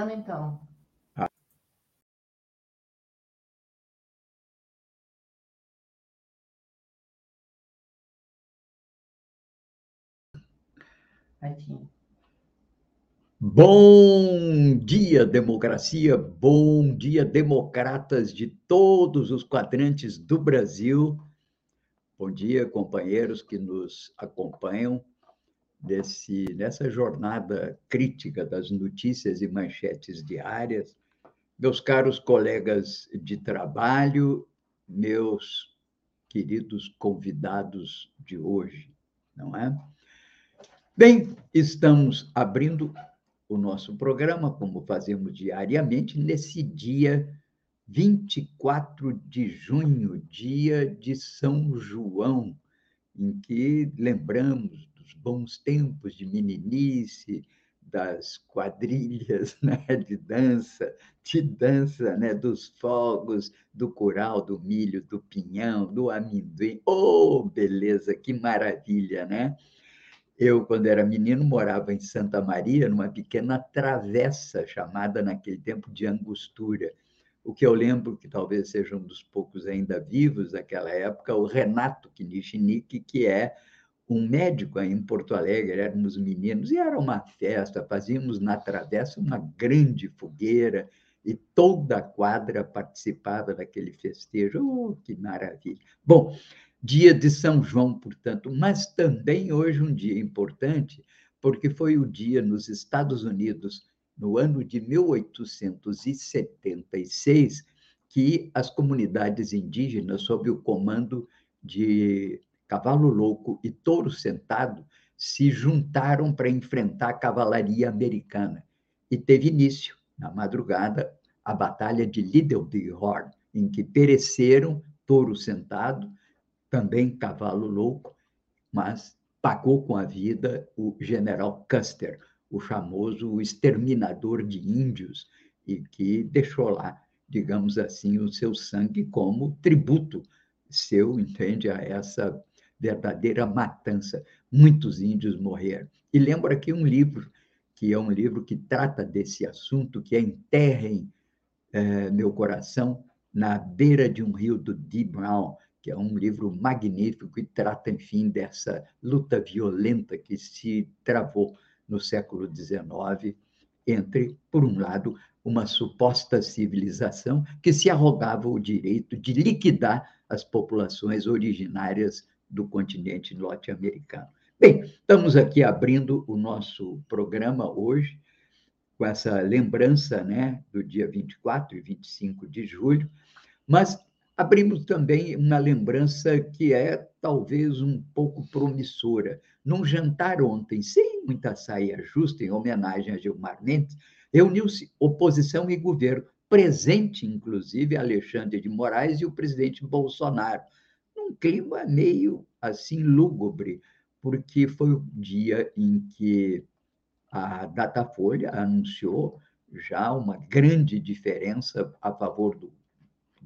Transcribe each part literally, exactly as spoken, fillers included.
Então. Ah. Aqui. Bom dia, democracia, bom dia, democratas de todos os quadrantes do Brasil. Bom dia, companheiros que nos acompanham desse, nessa jornada crítica das notícias e manchetes diárias. Meus caros colegas de trabalho, meus queridos convidados de hoje, não é? Bem, estamos abrindo o nosso programa, como fazemos diariamente, nesse dia vinte e quatro de junho, dia de São João, em que lembramos dos bons tempos de meninice, das quadrilhas, né, de dança, de dança, né, dos fogos, do curau, do milho, do pinhão, do amendoim. Oh, beleza, que maravilha, né? Eu, quando era menino, morava em Santa Maria, numa pequena travessa chamada, naquele tempo, de Angostura. O que eu lembro, que talvez seja um dos poucos ainda vivos daquela época, o Renato Kinichnik, que é um médico aí em Porto Alegre. Éramos meninos e era uma festa. Fazíamos na travessa uma grande fogueira e toda a quadra participava daquele festejo. Oh, que maravilha! Bom, dia de São João, portanto, mas também hoje um dia importante, porque foi o dia nos Estados Unidos, no ano de mil oitocentos e setenta e seis, que as comunidades indígenas, sob o comando de Cavalo Louco e Touro Sentado, se juntaram para enfrentar a cavalaria americana. E teve início, na madrugada, a Batalha de Little Bighorn, em que pereceram Touro Sentado, também Cavalo Louco, mas pagou com a vida o general Custer, o famoso exterminador de índios, e que deixou lá, digamos assim, o seu sangue como tributo seu, entende, a essa verdadeira matança. Muitos índios morreram. E lembro aqui um livro, que é um livro que trata desse assunto, que é Enterrem eh, Meu Coração na Beira de um Rio, do Dee Brown, que é um livro magnífico e trata, enfim, dessa luta violenta que se travou no século dezenove entre, por um lado, uma suposta civilização que se arrogava o direito de liquidar as populações originárias do continente norte-americano. Bem, estamos aqui abrindo o nosso programa hoje com essa lembrança, né, do dia vinte e quatro e vinte e cinco de julho, mas abrimos também uma lembrança que é talvez um pouco promissora. Num jantar ontem, sem muita saia justa, em homenagem a Gilmar Mendes, reuniu-se oposição e governo, presente, inclusive, Alexandre de Moraes e o presidente Bolsonaro, num clima meio assim lúgubre, porque foi o dia em que a Datafolha anunciou já uma grande diferença a favor do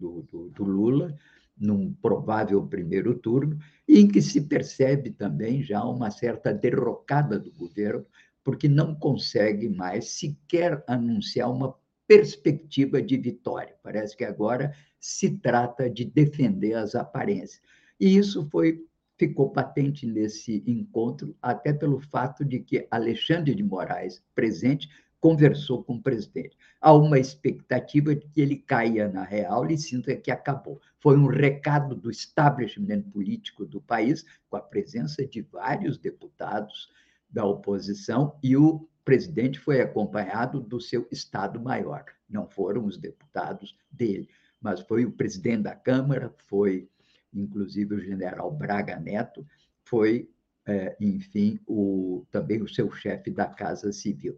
Do, do, do Lula, num provável primeiro turno, e em que se percebe também já uma certa derrocada do governo, porque não consegue mais sequer anunciar uma perspectiva de vitória. Parece que agora se trata de defender as aparências. E isso foi, ficou patente nesse encontro, até pelo fato de que Alexandre de Moraes, presente, conversou com o presidente. Há uma expectativa de que ele caia na real e sinta que acabou. Foi um recado do establishment político do país, com a presença de vários deputados da oposição, e o presidente foi acompanhado do seu Estado-Maior. Não foram os deputados dele, mas foi o presidente da Câmara, foi, inclusive, o general Braga Neto, foi, é, enfim, o, também o seu chefe da Casa Civil.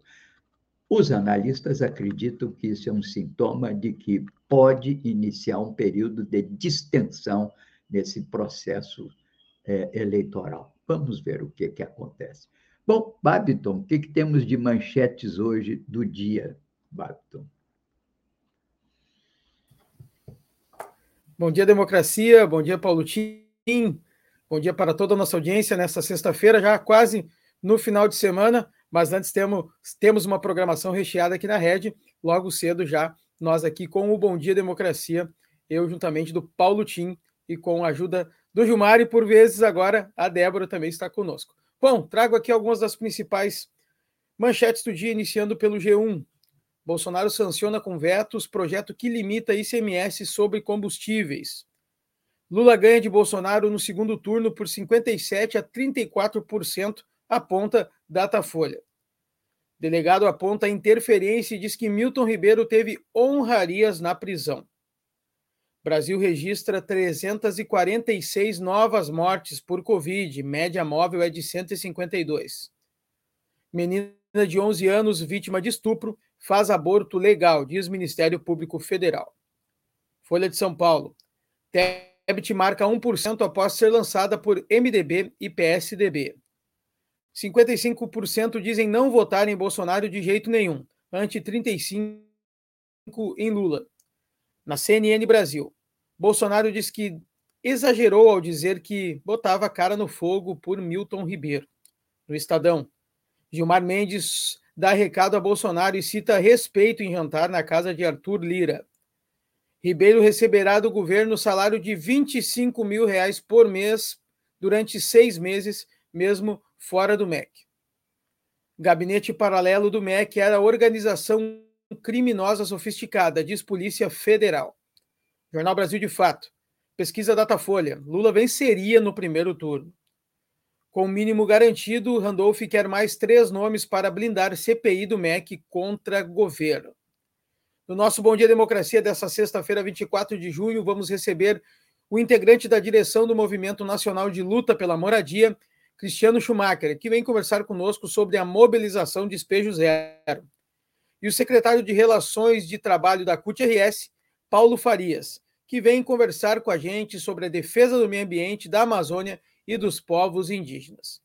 Os analistas acreditam que isso é um sintoma de que pode iniciar um período de distensão nesse processo é, eleitoral. Vamos ver o que, que acontece. Bom, Babton, o que, que temos de manchetes hoje do dia, Babton? Bom dia, democracia. Bom dia, Paulo Timm. Bom dia para toda a nossa audiência nessa sexta-feira, já quase no final de semana. Mas antes temos, temos uma programação recheada aqui na Rede, logo cedo já nós aqui com o Bom Dia Democracia, eu juntamente do Paulo Timm e com a ajuda do Gilmar e por vezes agora a Débora também está conosco. Bom, trago aqui algumas das principais manchetes do dia, iniciando pelo G um. Bolsonaro sanciona com vetos projeto que limita I C M S sobre combustíveis. Lula ganha de Bolsonaro no segundo turno por cinquenta e sete a trinta e quatro por cento, aponta Datafolha. Delegado aponta interferência e diz que Milton Ribeiro teve honrarias na prisão. Brasil registra trezentas e quarenta e seis novas mortes por Covid, média móvel é de cento e cinquenta e dois. Menina de onze anos, vítima de estupro, faz aborto legal, diz Ministério Público Federal. Folha de São Paulo. Tebet marca um por cento após ser lançada por M D B e P S D B. cinquenta e cinco por cento dizem não votar em Bolsonaro de jeito nenhum, ante trinta e cinco por cento em Lula. Na C N N Brasil, Bolsonaro diz que exagerou ao dizer que botava a cara no fogo por Milton Ribeiro. No Estadão, Gilmar Mendes dá recado a Bolsonaro e cita respeito em jantar na casa de Arthur Lira. Ribeiro receberá do governo salário de vinte e cinco mil reais por mês durante seis meses, mesmo fora do M E C. Gabinete paralelo do M E C era organização criminosa sofisticada, diz Polícia Federal. Jornal Brasil de Fato. Pesquisa Datafolha. Lula venceria no primeiro turno. Com o mínimo garantido, Randolfe quer mais três nomes para blindar C P I do M E C contra governo. No nosso Bom Dia Democracia dessa sexta-feira, vinte e quatro de junho, vamos receber o integrante da direção do Movimento Nacional de Luta pela Moradia, Cristiano Schumacher, que vem conversar conosco sobre a mobilização Despejo Zero. E o secretário de Relações de Trabalho da C U T R S, Paulo Farias, que vem conversar com a gente sobre a defesa do meio ambiente, da Amazônia e dos povos indígenas.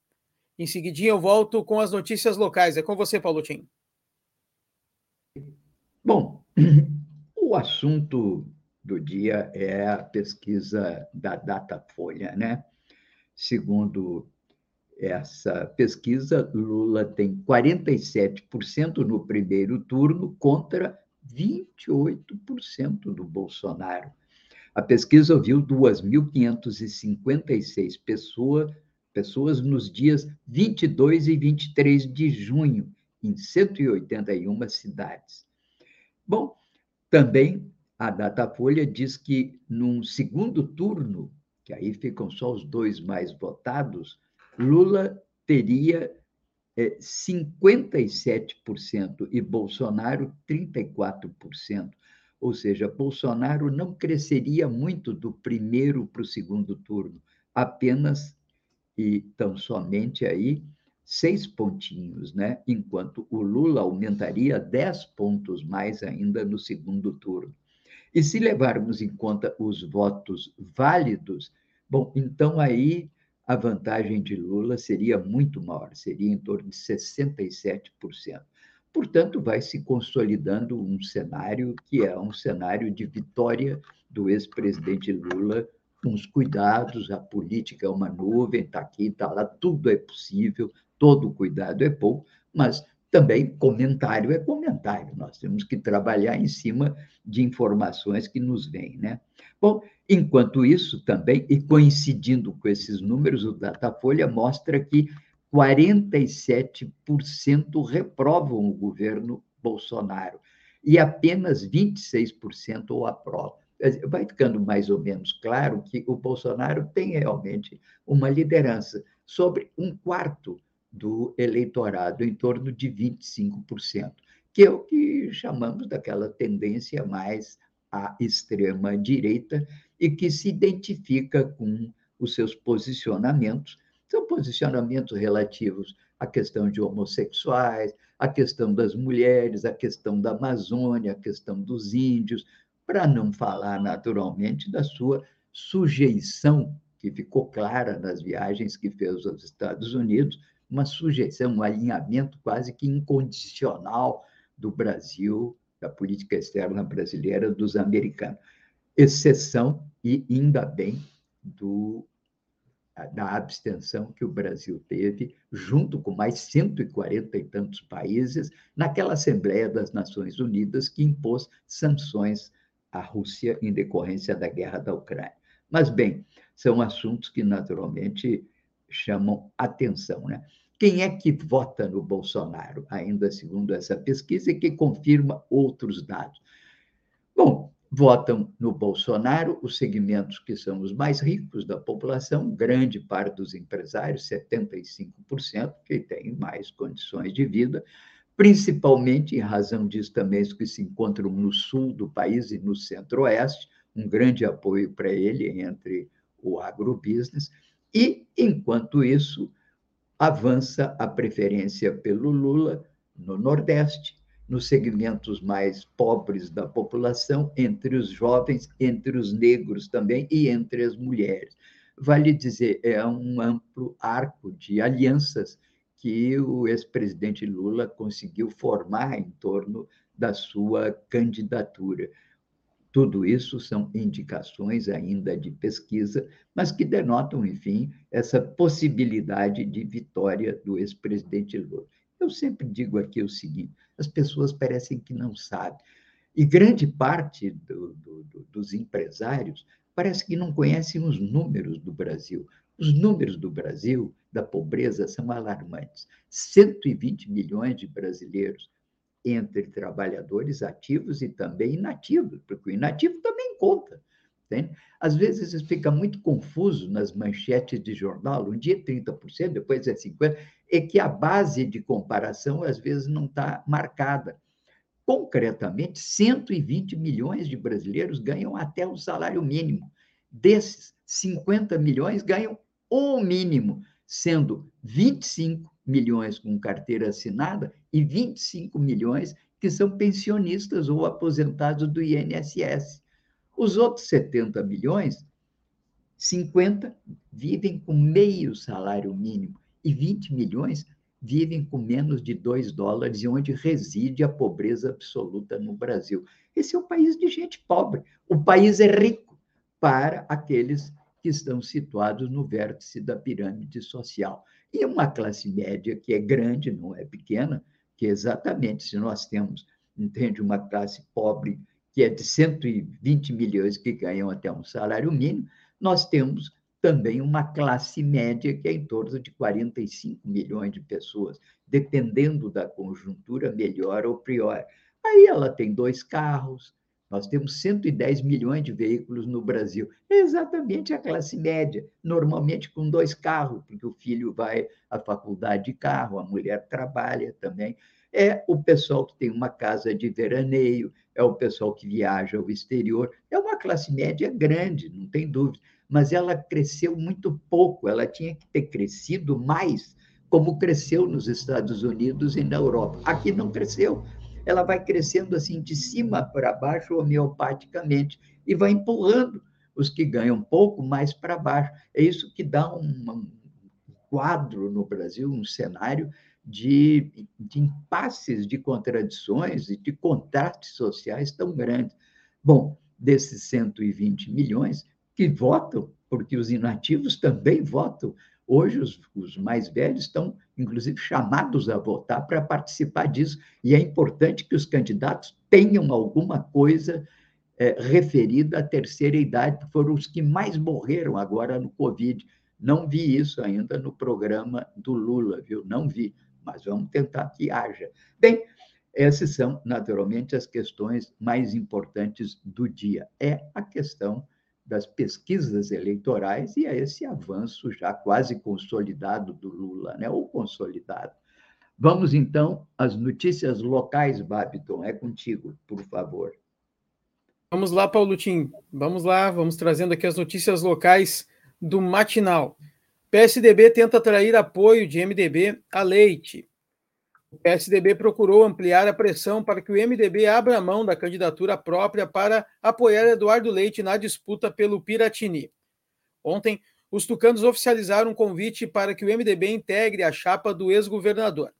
Em seguidinho eu volto com as notícias locais. É com você, Paulo Timm. Bom, o assunto do dia é a pesquisa da Datafolha, né? Segundo essa pesquisa, Lula tem quarenta e sete por cento no primeiro turno contra vinte e oito por cento do Bolsonaro. A pesquisa ouviu duas mil quinhentas e cinquenta e seis pessoa, pessoas nos dias vinte e dois e vinte e três de junho, em cento e oitenta e uma cidades. Bom, também a Datafolha diz que, num segundo turno, que aí ficam só os dois mais votados, Lula teria é, cinquenta e sete por cento e Bolsonaro trinta e quatro por cento. Ou seja, Bolsonaro não cresceria muito do primeiro para o segundo turno, apenas e tão somente aí seis pontinhos, né? Enquanto o Lula aumentaria dez pontos mais ainda no segundo turno. E se levarmos em conta os votos válidos, bom, então aí a vantagem de Lula seria muito maior, seria em torno de sessenta e sete por cento. Portanto, vai se consolidando um cenário que é um cenário de vitória do ex-presidente Lula, com os cuidados, a política é uma nuvem, está aqui, está lá, tudo é possível, todo cuidado é pouco, mas também comentário é comentário, nós temos que trabalhar em cima de informações que nos vêm, né? Bom, enquanto isso também, e coincidindo com esses números, o Datafolha mostra que quarenta e sete por cento reprovam o governo Bolsonaro e apenas vinte e seis por cento o aprovam. Vai ficando mais ou menos claro que o Bolsonaro tem realmente uma liderança sobre um quarto do eleitorado, em torno de vinte e cinco por cento, que é o que chamamos daquela tendência mais à extrema-direita e que se identifica com os seus posicionamentos. São posicionamentos relativos à questão de homossexuais, à questão das mulheres, à questão da Amazônia, à questão dos índios, para não falar naturalmente da sua sujeição, que ficou clara nas viagens que fez aos Estados Unidos, uma sujeição, um alinhamento quase que incondicional do Brasil, da política externa brasileira, dos americanos. Exceção, e ainda bem, do da abstenção que o Brasil teve, junto com mais cento e quarenta e tantos países, naquela Assembleia das Nações Unidas que impôs sanções à Rússia em decorrência da guerra da Ucrânia. Mas, bem, são assuntos que, naturalmente, chamam atenção, né? Quem é que vota no Bolsonaro, ainda segundo essa pesquisa, e que confirma outros dados? Bom, votam no Bolsonaro os segmentos que são os mais ricos da população, grande parte dos empresários, setenta e cinco por cento, que têm mais condições de vida, principalmente, em razão disso também, os que se encontram no sul do país e no centro-oeste, um grande apoio para ele entre o agrobusiness, e, enquanto isso, avança a preferência pelo Lula no Nordeste, nos segmentos mais pobres da população, entre os jovens, entre os negros também e entre as mulheres. Vale dizer, é um amplo arco de alianças que o ex-presidente Lula conseguiu formar em torno da sua candidatura. Tudo isso são indicações ainda de pesquisa, mas que denotam, enfim, essa possibilidade de vitória do ex-presidente Lula. Eu sempre digo aqui o seguinte, as pessoas parecem que não sabem, e grande parte do, do, do, dos empresários parece que não conhecem os números do Brasil. Os números do Brasil, da pobreza, são alarmantes. cento e vinte milhões de brasileiros, entre trabalhadores ativos e também inativos, porque o inativo também conta. Entende? Às vezes isso fica muito confuso nas manchetes de jornal, um dia é trinta por cento, depois é cinquenta por cento, é que a base de comparação às vezes não está marcada. Concretamente, cento e vinte milhões de brasileiros ganham até o salário mínimo. Desses, cinquenta milhões ganham o mínimo, sendo vinte e cinco milhões com carteira assinada e vinte e cinco milhões que são pensionistas ou aposentados do I N S S. Os outros setenta milhões, cinquenta vivem com meio salário mínimo e vinte milhões vivem com menos de dois dólares, e onde reside a pobreza absoluta no Brasil. Esse é um país de gente pobre. O país é rico para aqueles que estão situados no vértice da pirâmide social. E uma classe média que é grande, não é pequena, que exatamente, se nós temos, entende, uma classe pobre que é de cento e vinte milhões que ganham até um salário mínimo, nós temos também uma classe média que é em torno de quarenta e cinco milhões de pessoas, dependendo da conjuntura, melhor ou pior. Aí ela tem dois carros, nós temos cento e dez milhões de veículos no Brasil. É exatamente a classe média, normalmente com dois carros, porque o filho vai à faculdade de carro, a mulher trabalha também. É o pessoal que tem uma casa de veraneio, é o pessoal que viaja ao exterior. É uma classe média grande, não tem dúvida, mas ela cresceu muito pouco, ela tinha que ter crescido mais, como cresceu nos Estados Unidos e na Europa. Aqui não cresceu. Ela vai crescendo assim de cima para baixo homeopaticamente e vai empurrando os que ganham pouco mais para baixo. É isso que dá um quadro no Brasil, um cenário de, de impasses, de contradições e de contrastes sociais tão grandes. Bom, desses cento e vinte milhões que votam, porque os inativos também votam, hoje, os, os mais velhos estão, inclusive, chamados a votar para participar disso. E é importante que os candidatos tenham alguma coisa é, referida à terceira idade, que foram os que mais morreram agora no Covid. Não vi isso ainda no programa do Lula, viu? Não vi, mas vamos tentar que haja. Bem, essas são, naturalmente, as questões mais importantes do dia. É a questão das pesquisas eleitorais e a esse avanço já quase consolidado do Lula, né? Ou consolidado. Vamos, então, às notícias locais, Babton, é contigo, por favor. Vamos lá, Paulo Timm, vamos lá, vamos trazendo aqui as notícias locais do matinal. P S D B tenta atrair apoio de M D B a Leite. O P S D B procurou ampliar a pressão para que o M D B abra mão da candidatura própria para apoiar Eduardo Leite na disputa pelo Piratini. Ontem, os tucanos oficializaram um convite para que o M D B integre a chapa do ex-governador.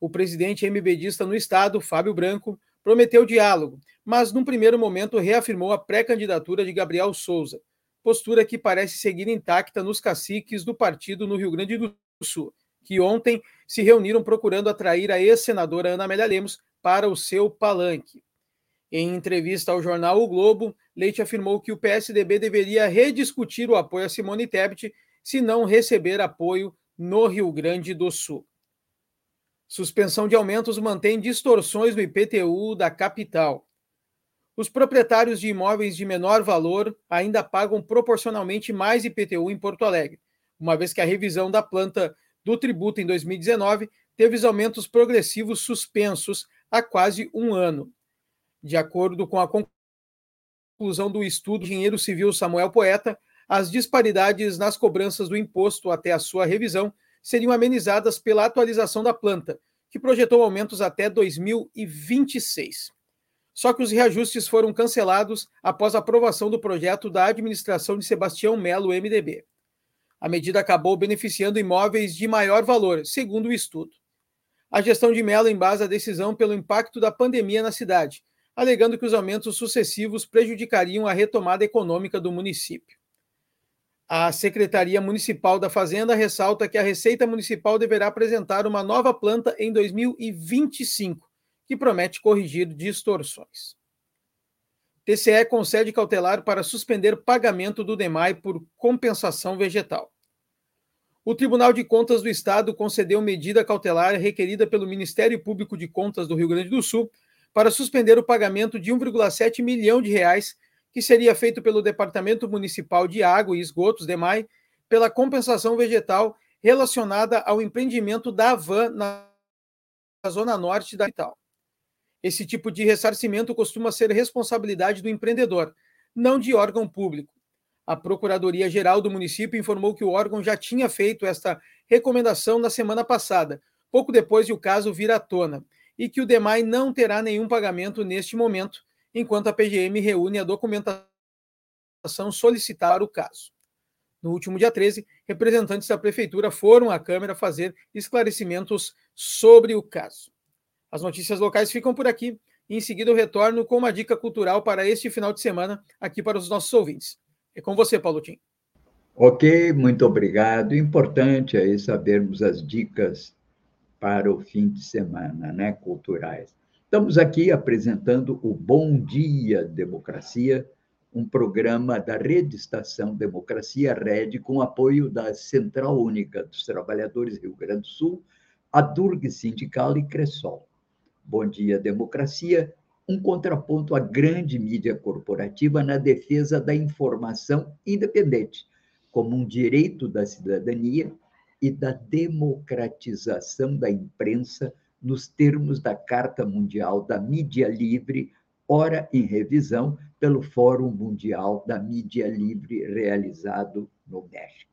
O presidente MDBista no estado, Fábio Branco, prometeu diálogo, mas num primeiro momento reafirmou a pré-candidatura de Gabriel Souza. postura que parece seguir intacta nos caciques do partido no Rio Grande do Sul, que ontem se reuniram procurando atrair a ex-senadora Ana Amélia Lemos para o seu palanque. Em entrevista ao jornal O Globo, Leite afirmou que o P S D B deveria rediscutir o apoio a Simone Tebet se não receber apoio no Rio Grande do Sul. Suspensão de aumentos mantém distorções no I P T U da capital. Os proprietários de imóveis de menor valor ainda pagam proporcionalmente mais I P T U em Porto Alegre, uma vez que a revisão da planta do tributo em dois mil e dezenove teve os aumentos progressivos suspensos há quase um ano. De acordo com a conclusão do estudo do engenheiro civil Samuel Poeta, as disparidades nas cobranças do imposto até a sua revisão seriam amenizadas pela atualização da planta, que projetou aumentos até dois mil e vinte e seis. Só que os reajustes foram cancelados após a aprovação do projeto da administração de Sebastião Melo, M D B. A medida acabou beneficiando imóveis de maior valor, segundo o estudo. A gestão de Melo embasa a decisão pelo impacto da pandemia na cidade, alegando que os aumentos sucessivos prejudicariam a retomada econômica do município. A Secretaria Municipal da Fazenda ressalta que a Receita Municipal deverá apresentar uma nova planta em dois mil e vinte e cinco, que promete corrigir distorções. T C E concede cautelar para suspender pagamento do DEMAI por compensação vegetal. O Tribunal de Contas do Estado concedeu medida cautelar requerida pelo Ministério Público de Contas do Rio Grande do Sul para suspender o pagamento de um vírgula sete milhão de reais que seria feito pelo Departamento Municipal de Água e Esgotos, DEMAI, pela compensação vegetal relacionada ao empreendimento da Havan na zona norte da capital. Esse tipo de ressarcimento costuma ser responsabilidade do empreendedor, não de órgão público. A Procuradoria-Geral do município informou que o órgão já tinha feito esta recomendação na semana passada, pouco depois de o caso vir à tona, e que o DEMAI não terá nenhum pagamento neste momento, enquanto a P G M reúne a documentação solicitada para o caso. No último dia treze, representantes da Prefeitura foram à Câmara fazer esclarecimentos sobre o caso. As notícias locais ficam por aqui. Em seguida eu retorno com uma dica cultural para este final de semana aqui para os nossos ouvintes. É com você, Paulo Timm. Ok, muito obrigado. Importante aí sabermos as dicas para o fim de semana, né, culturais. Estamos aqui apresentando o Bom Dia Democracia, um programa da Rede Estação Democracia, Rede, com apoio da Central Única dos Trabalhadores Rio Grande do Sul, a Durg Sindical e Cressol. Bom Dia Democracia, um contraponto à grande mídia corporativa na defesa da informação independente, como um direito da cidadania e da democratização da imprensa nos termos da Carta Mundial da Mídia Livre, ora em revisão pelo Fórum Mundial da Mídia Livre realizado no México.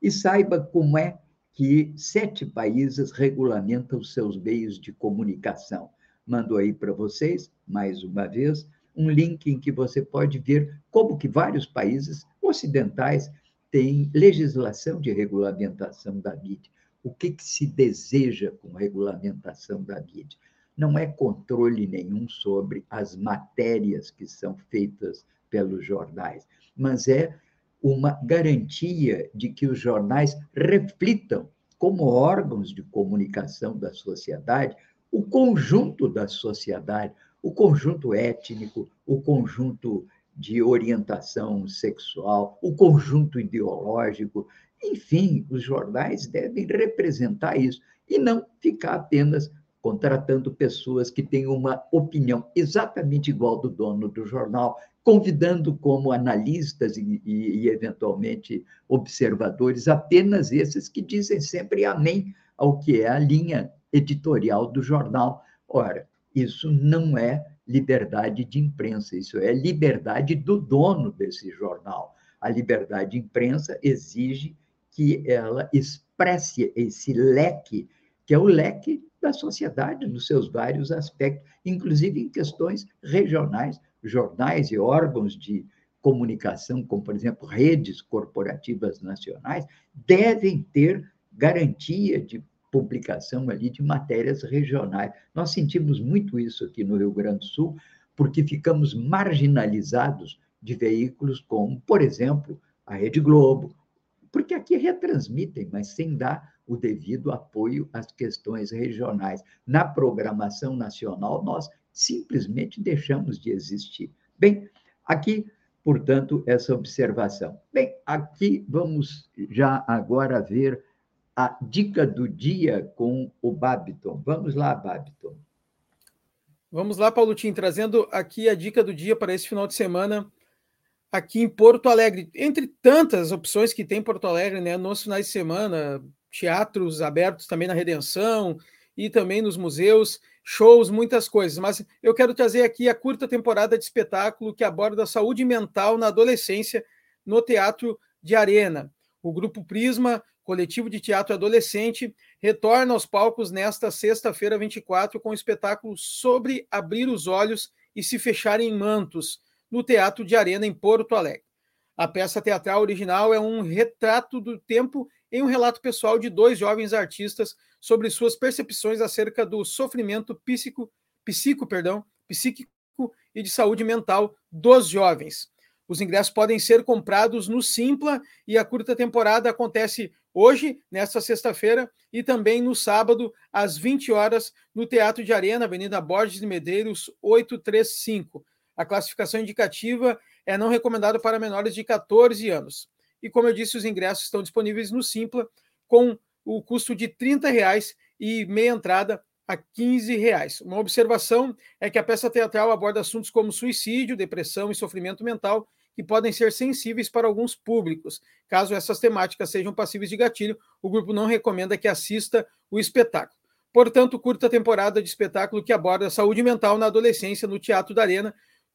E saiba como é que sete países regulamentam seus meios de comunicação. Mando aí para vocês, mais uma vez, um link em que você pode ver como que vários países ocidentais tem legislação de regulamentação da mídia. O que, que se deseja com regulamentação da mídia? Não é controle nenhum sobre as matérias que são feitas pelos jornais, mas é uma garantia de que os jornais reflitam, como órgãos de comunicação da sociedade, o conjunto da sociedade, o conjunto étnico, o conjunto de orientação sexual, o conjunto ideológico, enfim, os jornais devem representar isso e não ficar apenas contratando pessoas que têm uma opinião exatamente igual do dono do jornal, convidando como analistas e, e, e eventualmente, observadores apenas esses que dizem sempre amém ao que é a linha editorial do jornal. Ora, isso não é liberdade de imprensa, isso é liberdade do dono desse jornal. A liberdade de imprensa exige que ela expresse esse leque, que é o leque da sociedade nos seus vários aspectos, inclusive em questões regionais, jornais e órgãos de comunicação, como, por exemplo, redes corporativas nacionais, devem ter garantia de publicação ali de matérias regionais. Nós sentimos muito isso aqui no Rio Grande do Sul, porque ficamos marginalizados de veículos como, por exemplo, a Rede Globo, porque aqui retransmitem, mas sem dar o devido apoio às questões regionais. Na programação nacional, nós simplesmente deixamos de existir. Bem, aqui, portanto, essa observação. Bem, aqui vamos já agora ver a dica do dia com o Babton. Vamos lá, Babton. Vamos lá, Paulo Timm, trazendo aqui a dica do dia para esse final de semana aqui em Porto Alegre. Entre tantas opções que tem em Porto Alegre, né, nos finais de semana, teatros abertos também na Redenção e também nos museus, shows, muitas coisas. Mas eu quero trazer aqui a curta temporada de espetáculo que aborda a saúde mental na adolescência no Teatro de Arena. O Grupo Prisma, coletivo de teatro adolescente, retorna aos palcos nesta sexta-feira, vinte e quatro, com o espetáculo Sobre Abrir os Olhos e Se Fechar em Mantos, no Teatro de Arena, em Porto Alegre. A peça teatral original é um retrato do tempo em um relato pessoal de dois jovens artistas sobre suas percepções acerca do sofrimento psíquico, psíquico, perdão, psíquico e de saúde mental dos jovens. Os ingressos podem ser comprados no Simpla e a curta temporada acontece hoje, nesta sexta-feira, e também no sábado, às vinte horas, no Teatro de Arena, Avenida Borges de Medeiros, oitocentos e trinta e cinco. A classificação indicativa é não recomendada para menores de catorze anos. E, como eu disse, os ingressos estão disponíveis no Simpla, com o custo de trinta reais e meia entrada a quinze reais. Uma observação é que a peça teatral aborda assuntos como suicídio, depressão e sofrimento mental, que podem ser sensíveis para alguns públicos. Caso essas temáticas sejam passíveis de gatilho, o grupo não recomenda que assista o espetáculo. Portanto, curta temporada de espetáculo que aborda saúde mental na adolescência no Teatro da Arena,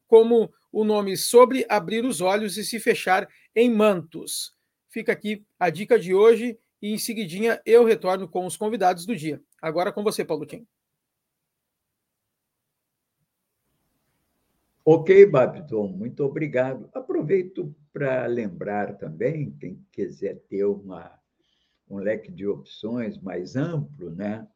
como o nome Sobre Abrir os Olhos e Se Fechar em Mantos. Fica aqui a dica de hoje e em seguidinha eu retorno com os convidados do dia. Agora com você, Paulo Timm. Ok, Babton, muito obrigado. Aproveito para lembrar também, quem quiser ter uma, um leque de opções mais amplo, né,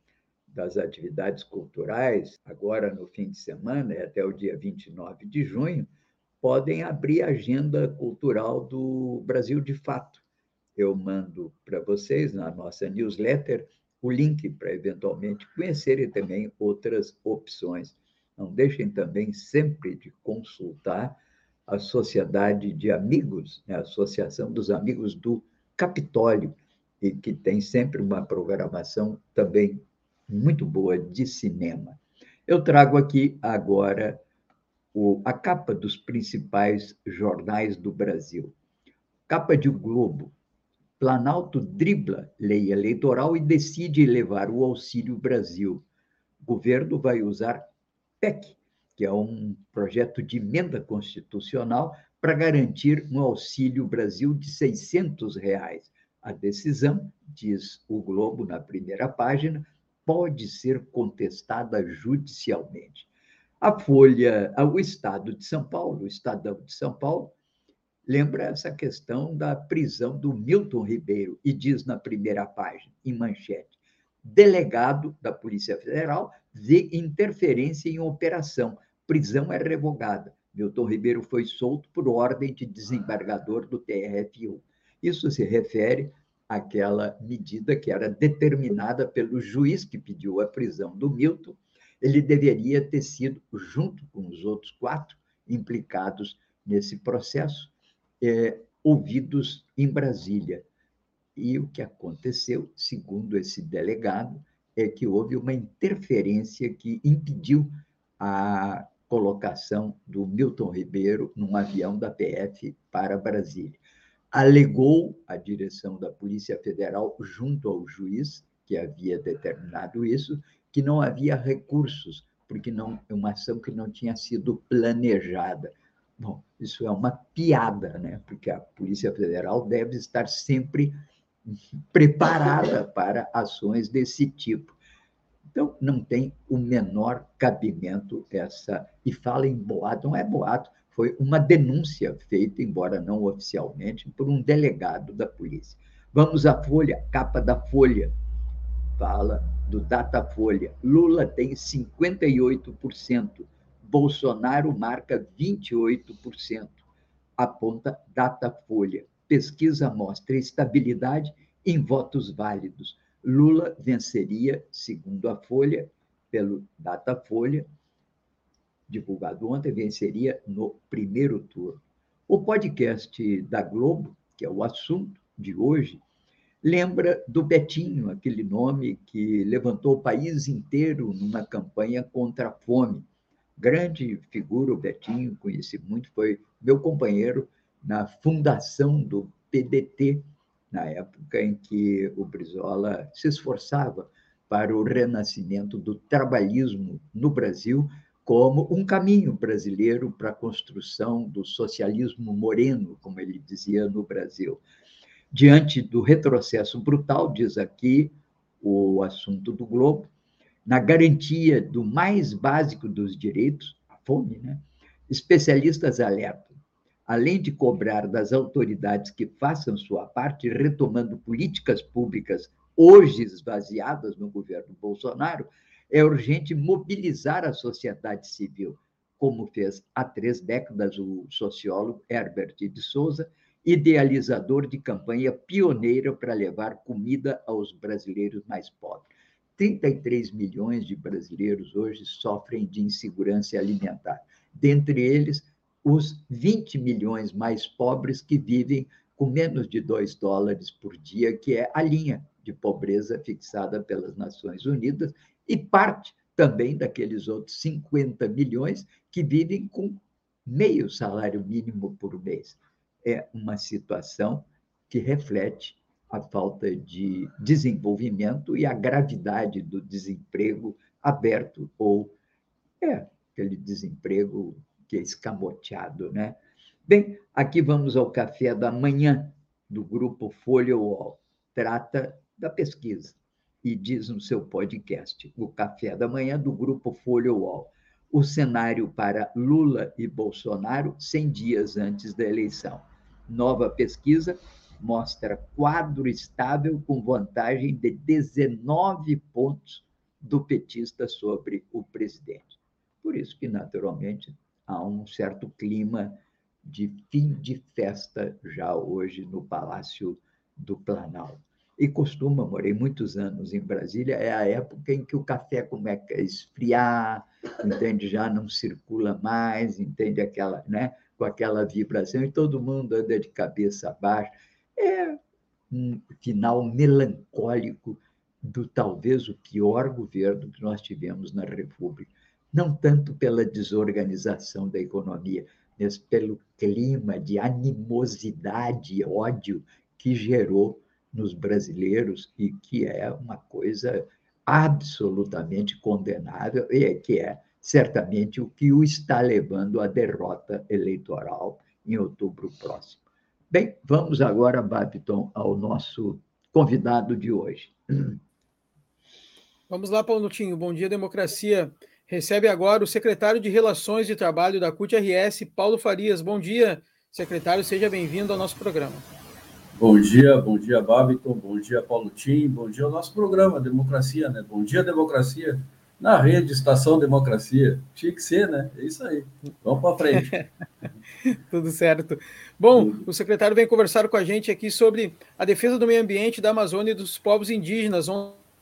das atividades culturais, agora no fim de semana, e até o dia vinte e nove de junho, podem abrir a agenda cultural do Brasil de Fato. Eu mando para vocês, na nossa newsletter, o link para eventualmente conhecerem também outras opções. Não deixem também sempre de consultar a Sociedade de Amigos, né? A Associação dos Amigos do Capitólio, e que tem sempre uma programação também muito boa de cinema. Eu trago aqui agora o, a capa dos principais jornais do Brasil. Capa de O Globo. Planalto dribla lei eleitoral e decide elevar o Auxílio Brasil. Governo vai usar P E C, que é um projeto de emenda constitucional para garantir um Auxílio Brasil de seiscentos reais. A decisão, diz o Globo na primeira página, pode ser contestada judicialmente. A Folha, o Estado de São Paulo, o Estadão de São Paulo, lembra essa questão da prisão do Milton Ribeiro e diz na primeira página, em manchete, delegado da Polícia Federal de interferência em operação. Prisão é revogada. Milton Ribeiro foi solto por ordem de desembargador do T R F um. Isso se refere àquela medida que era determinada pelo juiz que pediu a prisão do Milton. Ele deveria ter sido, junto com os outros quatro implicados nesse processo, é, ouvidos em Brasília. E o que aconteceu, segundo esse delegado, é que houve uma interferência que impediu a colocação do Milton Ribeiro num avião da P F para Brasília. Alegou a direção da Polícia Federal, junto ao juiz que havia determinado isso, que não havia recursos, porque não, é uma ação que não tinha sido planejada. Bom, isso é uma piada, né? Porque a Polícia Federal deve estar sempre preparada para ações desse tipo. Então, não tem o menor cabimento essa... E fala em boato, não é boato, foi uma denúncia feita, embora não oficialmente, por um delegado da polícia. Vamos à Folha, capa da Folha. Fala do Datafolha. Lula tem cinquenta e oito por cento, Bolsonaro marca vinte e oito por cento, aponta Datafolha. pesquisa mostra estabilidade em votos válidos. Lula venceria, segundo a Folha, pelo Datafolha, divulgado ontem, venceria no primeiro turno. O podcast da Globo, que é o assunto de hoje, lembra do Betinho, aquele nome que levantou o país inteiro numa campanha contra a fome. Grande figura, o Betinho, conheci muito, foi meu companheiro na fundação do P D T, na época em que o Brizola se esforçava para o renascimento do trabalhismo no Brasil como um caminho brasileiro para a construção do socialismo moreno, como ele dizia no Brasil. Diante do retrocesso brutal, diz aqui o assunto do Globo, na garantia do mais básico dos direitos, a fome, né? Especialistas alertam, além de cobrar das autoridades que façam sua parte, retomando políticas públicas hoje esvaziadas no governo Bolsonaro, é urgente mobilizar a sociedade civil, como fez há três décadas o sociólogo Herbert de Souza, idealizador de campanha pioneira para levar comida aos brasileiros mais pobres. trinta e três milhões de brasileiros hoje sofrem de insegurança alimentar. Dentre eles, os vinte milhões mais pobres que vivem com menos de dois dólares por dia, que é a linha de pobreza fixada pelas Nações Unidas, e parte também daqueles outros cinquenta milhões que vivem com meio salário mínimo por mês. É uma situação que reflete a falta de desenvolvimento e a gravidade do desemprego aberto, ou é aquele desemprego que é escamoteado, né? Bem, aqui vamos ao café da manhã do grupo Folha U O L. Trata da pesquisa e diz no seu podcast, o café da manhã do grupo Folha U O L, o cenário para Lula e Bolsonaro cem dias antes da eleição. Nova pesquisa mostra quadro estável com vantagem de dezenove pontos do petista sobre o presidente. Por isso que, naturalmente, há um certo clima de fim de festa já hoje no Palácio do Planalto. E costuma, morei muitos anos em Brasília, é a época em que o café começa a esfriar, entende? Já não circula mais, entende? Aquela, né? Com aquela vibração, e todo mundo anda de cabeça abaixo. É um final melancólico do talvez o pior governo que nós tivemos na República. Não tanto pela desorganização da economia, mas pelo clima de animosidade e ódio que gerou nos brasileiros, e que é uma coisa absolutamente condenável, e que é certamente o que o está levando à derrota eleitoral em outubro próximo. Bem, vamos agora, Babton, ao nosso convidado de hoje. Vamos lá, Paulo Timm. Bom dia, democracia. Recebe agora o secretário de Relações de Trabalho da C U T R S, Paulo Farias. Bom dia, secretário. Seja bem-vindo ao nosso programa. Bom dia, bom dia, Babton, bom dia, Paulo Timm, bom dia ao nosso programa Democracia, né? Bom dia, Democracia, na Rede Estação Democracia. Tinha que ser, né? É isso aí. Vamos para frente. Tudo certo. Bom, o secretário vem conversar com a gente aqui sobre a defesa do meio ambiente, da Amazônia e dos povos indígenas.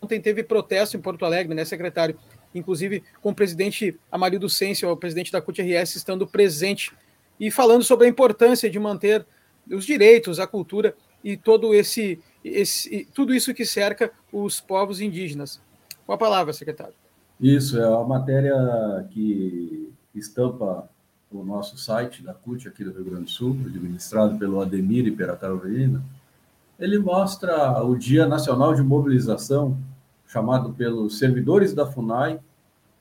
Ontem teve protesto em Porto Alegre, né, secretário? Inclusive com o presidente Amarildo Sense, o presidente da C U T R S, estando presente e falando sobre a importância de manter os direitos, a cultura e todo esse, esse, tudo isso que cerca os povos indígenas. Com a palavra, secretário. Isso, é a matéria que estampa o nosso site da C U T aqui do Rio Grande do Sul, administrado pelo Ademir e Peratarolina. Ele mostra o Dia Nacional de Mobilização, chamado pelos servidores da FUNAI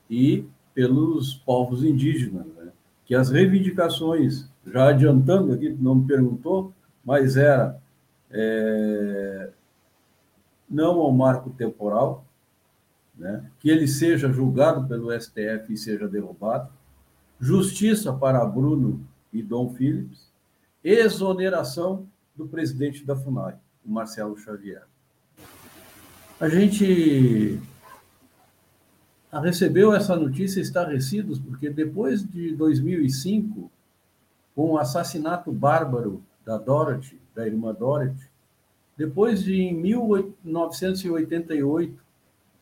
e pelos povos indígenas, né? Que as reivindicações, já adiantando aqui, não me perguntou, mas era é, não ao marco temporal, né? Que ele seja julgado pelo S T F e seja derrubado, justiça para Bruno e Dom Phillips, exoneração do presidente da FUNAI, o Marcelo Xavier. A gente recebeu essa notícia estarrecidos, porque depois de dois mil e cinco, com o assassinato bárbaro da Dorothy, da irmã Dorothy, depois de, em mil novecentos e oitenta e oito,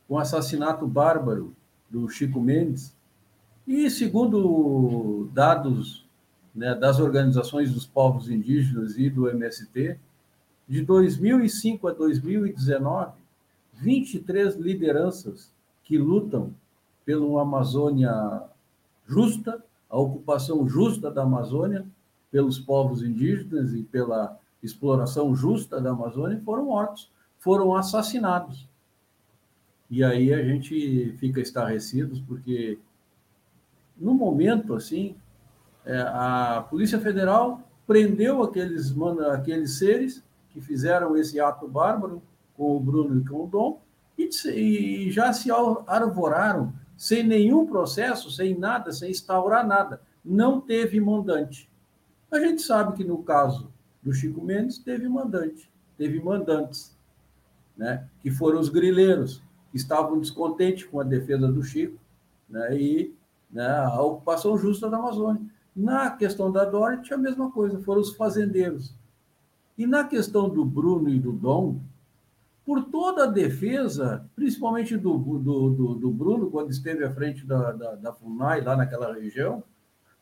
um assassinato bárbaro do Chico Mendes, e segundo dados, né, das organizações dos povos indígenas e do M S T, de dois mil e cinco a dois mil e dezenove, vinte e três lideranças que lutam pela uma Amazônia justa, a ocupação justa da Amazônia, pelos povos indígenas e pela exploração justa da Amazônia, foram mortos, foram assassinados. E aí a gente fica estarrecidos, porque, no momento, assim, a Polícia Federal prendeu aqueles, aqueles seres que fizeram esse ato bárbaro com o Bruno e com o Dom, e, e já se arvoraram sem nenhum processo, sem nada, sem instaurar nada. Não teve mandante. A gente sabe que, no caso do Chico Mendes, teve mandante, teve mandantes, né, que foram os grileiros, que estavam descontentes com a defesa do Chico, né, e, né, a ocupação justa da Amazônia. Na questão da Dorothy, a mesma coisa, foram os fazendeiros. E na questão do Bruno e do Dom, por toda a defesa, principalmente do, do, do, do Bruno, quando esteve à frente da, da, da FUNAI, lá naquela região,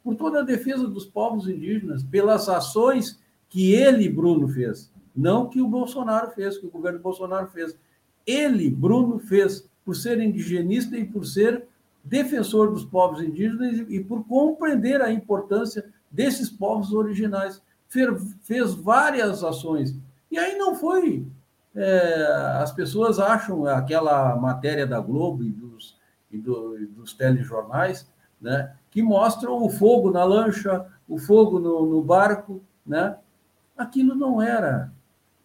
por toda a defesa dos povos indígenas, pelas ações que ele, Bruno, fez, não que o Bolsonaro fez, que o governo Bolsonaro fez. Ele, Bruno, fez, por ser indigenista e por ser defensor dos povos indígenas e por compreender a importância desses povos originais. Fez várias ações. E aí não foi... É, as pessoas acham aquela matéria da Globo e dos, e do, e dos telejornais, né, que mostram o fogo na lancha, o fogo no, no barco, né? Aquilo não era,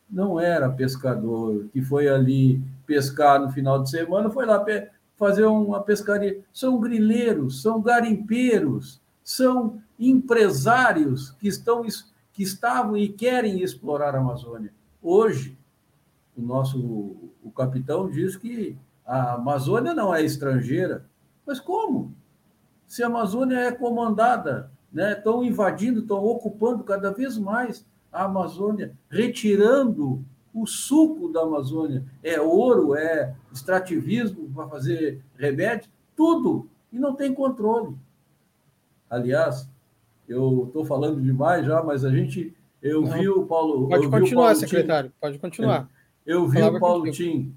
não era pescador que foi ali pescar no final de semana, foi lá pe- fazer uma pescaria. São grileiros, são garimpeiros, são empresários que, estão, que estavam e querem explorar a Amazônia. Hoje, o nosso o capitão diz que a Amazônia não é estrangeira. Mas como? Se a Amazônia é comandada, né? Estão invadindo, estão ocupando cada vez mais a Amazônia, retirando o suco da Amazônia. É ouro, é extrativismo para fazer remédio, tudo, e não tem controle. Aliás, eu estou falando demais já, mas a gente... Eu não, vi o Paulo... Pode eu continuar, Paulo secretário, Tim, pode continuar. É, Eu vi o Paulo Timm,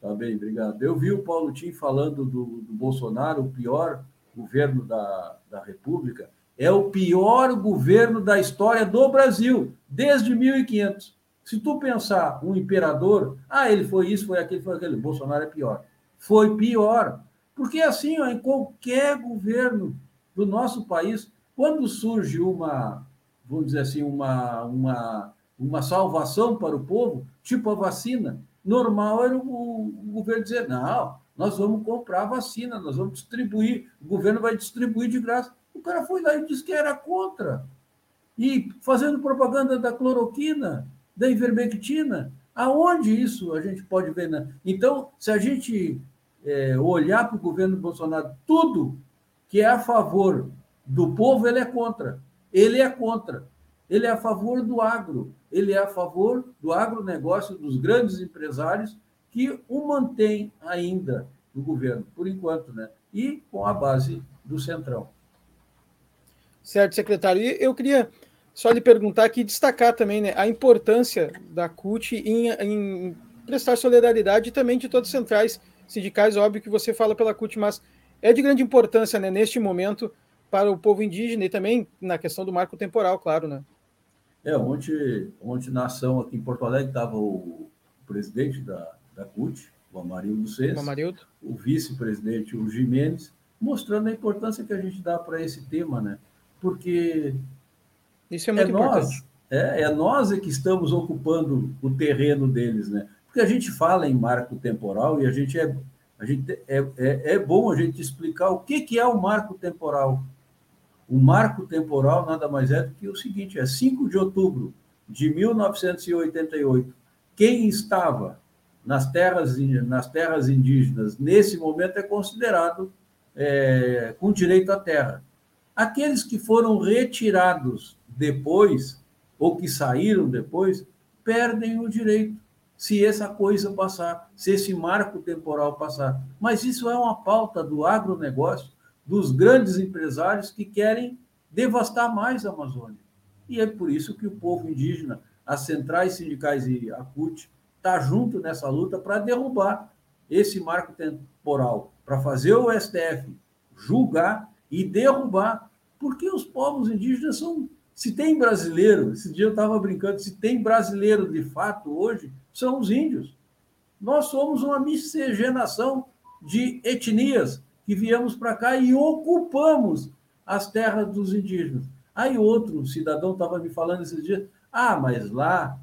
tá bem, obrigado. Eu vi o Paulo Timm falando do, do Bolsonaro, o pior governo da, da República, é o pior governo da história do Brasil, desde mil e quinhentos. Se tu pensar um imperador, ah, ele foi isso, foi aquele, foi aquele, Bolsonaro é pior. Foi pior, porque assim, ó, em qualquer governo do nosso país, quando surge uma, vamos dizer assim, uma... uma uma salvação para o povo, tipo a vacina. Normal era o, o, o governo dizer, não, nós vamos comprar a vacina, nós vamos distribuir, o governo vai distribuir de graça. O cara foi lá e disse que era contra. E fazendo propaganda da cloroquina, da ivermectina, aonde isso a gente pode ver? Né? Então, se a gente é, olhar para o governo Bolsonaro, tudo que é a favor do povo, ele é contra. Ele é contra. Ele é a favor do agro, ele é a favor do agronegócio, dos grandes empresários que o mantém ainda no governo, por enquanto, né? E com a base do Centrão. Certo, secretário. E eu queria só lhe perguntar aqui, destacar também, né, a importância da C U T em, em prestar solidariedade e também de todas as centrais sindicais. Óbvio que você fala pela C U T, mas é de grande importância, né, neste momento para o povo indígena e também na questão do marco temporal, claro, né? É, ontem, ontem na ação aqui em Porto Alegre estava o presidente da, da C U T, o Amarildo Cés, o vice-presidente, o Gimenez, mostrando a importância que a gente dá para esse tema, né? Porque isso é muito é importante. Nós, é, é nós que estamos ocupando o terreno deles, né? Porque a gente fala em marco temporal e a gente é, a gente é, é, é bom a gente explicar o que, que é o marco temporal. O marco temporal nada mais é do que o seguinte, é cinco de outubro de mil novecentos e oitenta e oito. Quem estava nas terras, nas terras indígenas nesse momento é considerado é, com direito à terra. Aqueles que foram retirados depois ou que saíram depois, perdem o direito, se essa coisa passar, se esse marco temporal passar. Mas isso é uma pauta do agronegócio, dos grandes empresários que querem devastar mais a Amazônia. E é por isso que o povo indígena, as centrais sindicais e a CUT, está junto nessa luta para derrubar esse marco temporal, para fazer o S T F julgar e derrubar, porque os povos indígenas são... Se tem brasileiro, esse dia eu estava brincando, se tem brasileiro de fato hoje, são os índios. Nós somos uma miscigenação de etnias que viemos para cá e ocupamos as terras dos indígenas. Aí outro cidadão estava me falando esses dias, ah, mas lá...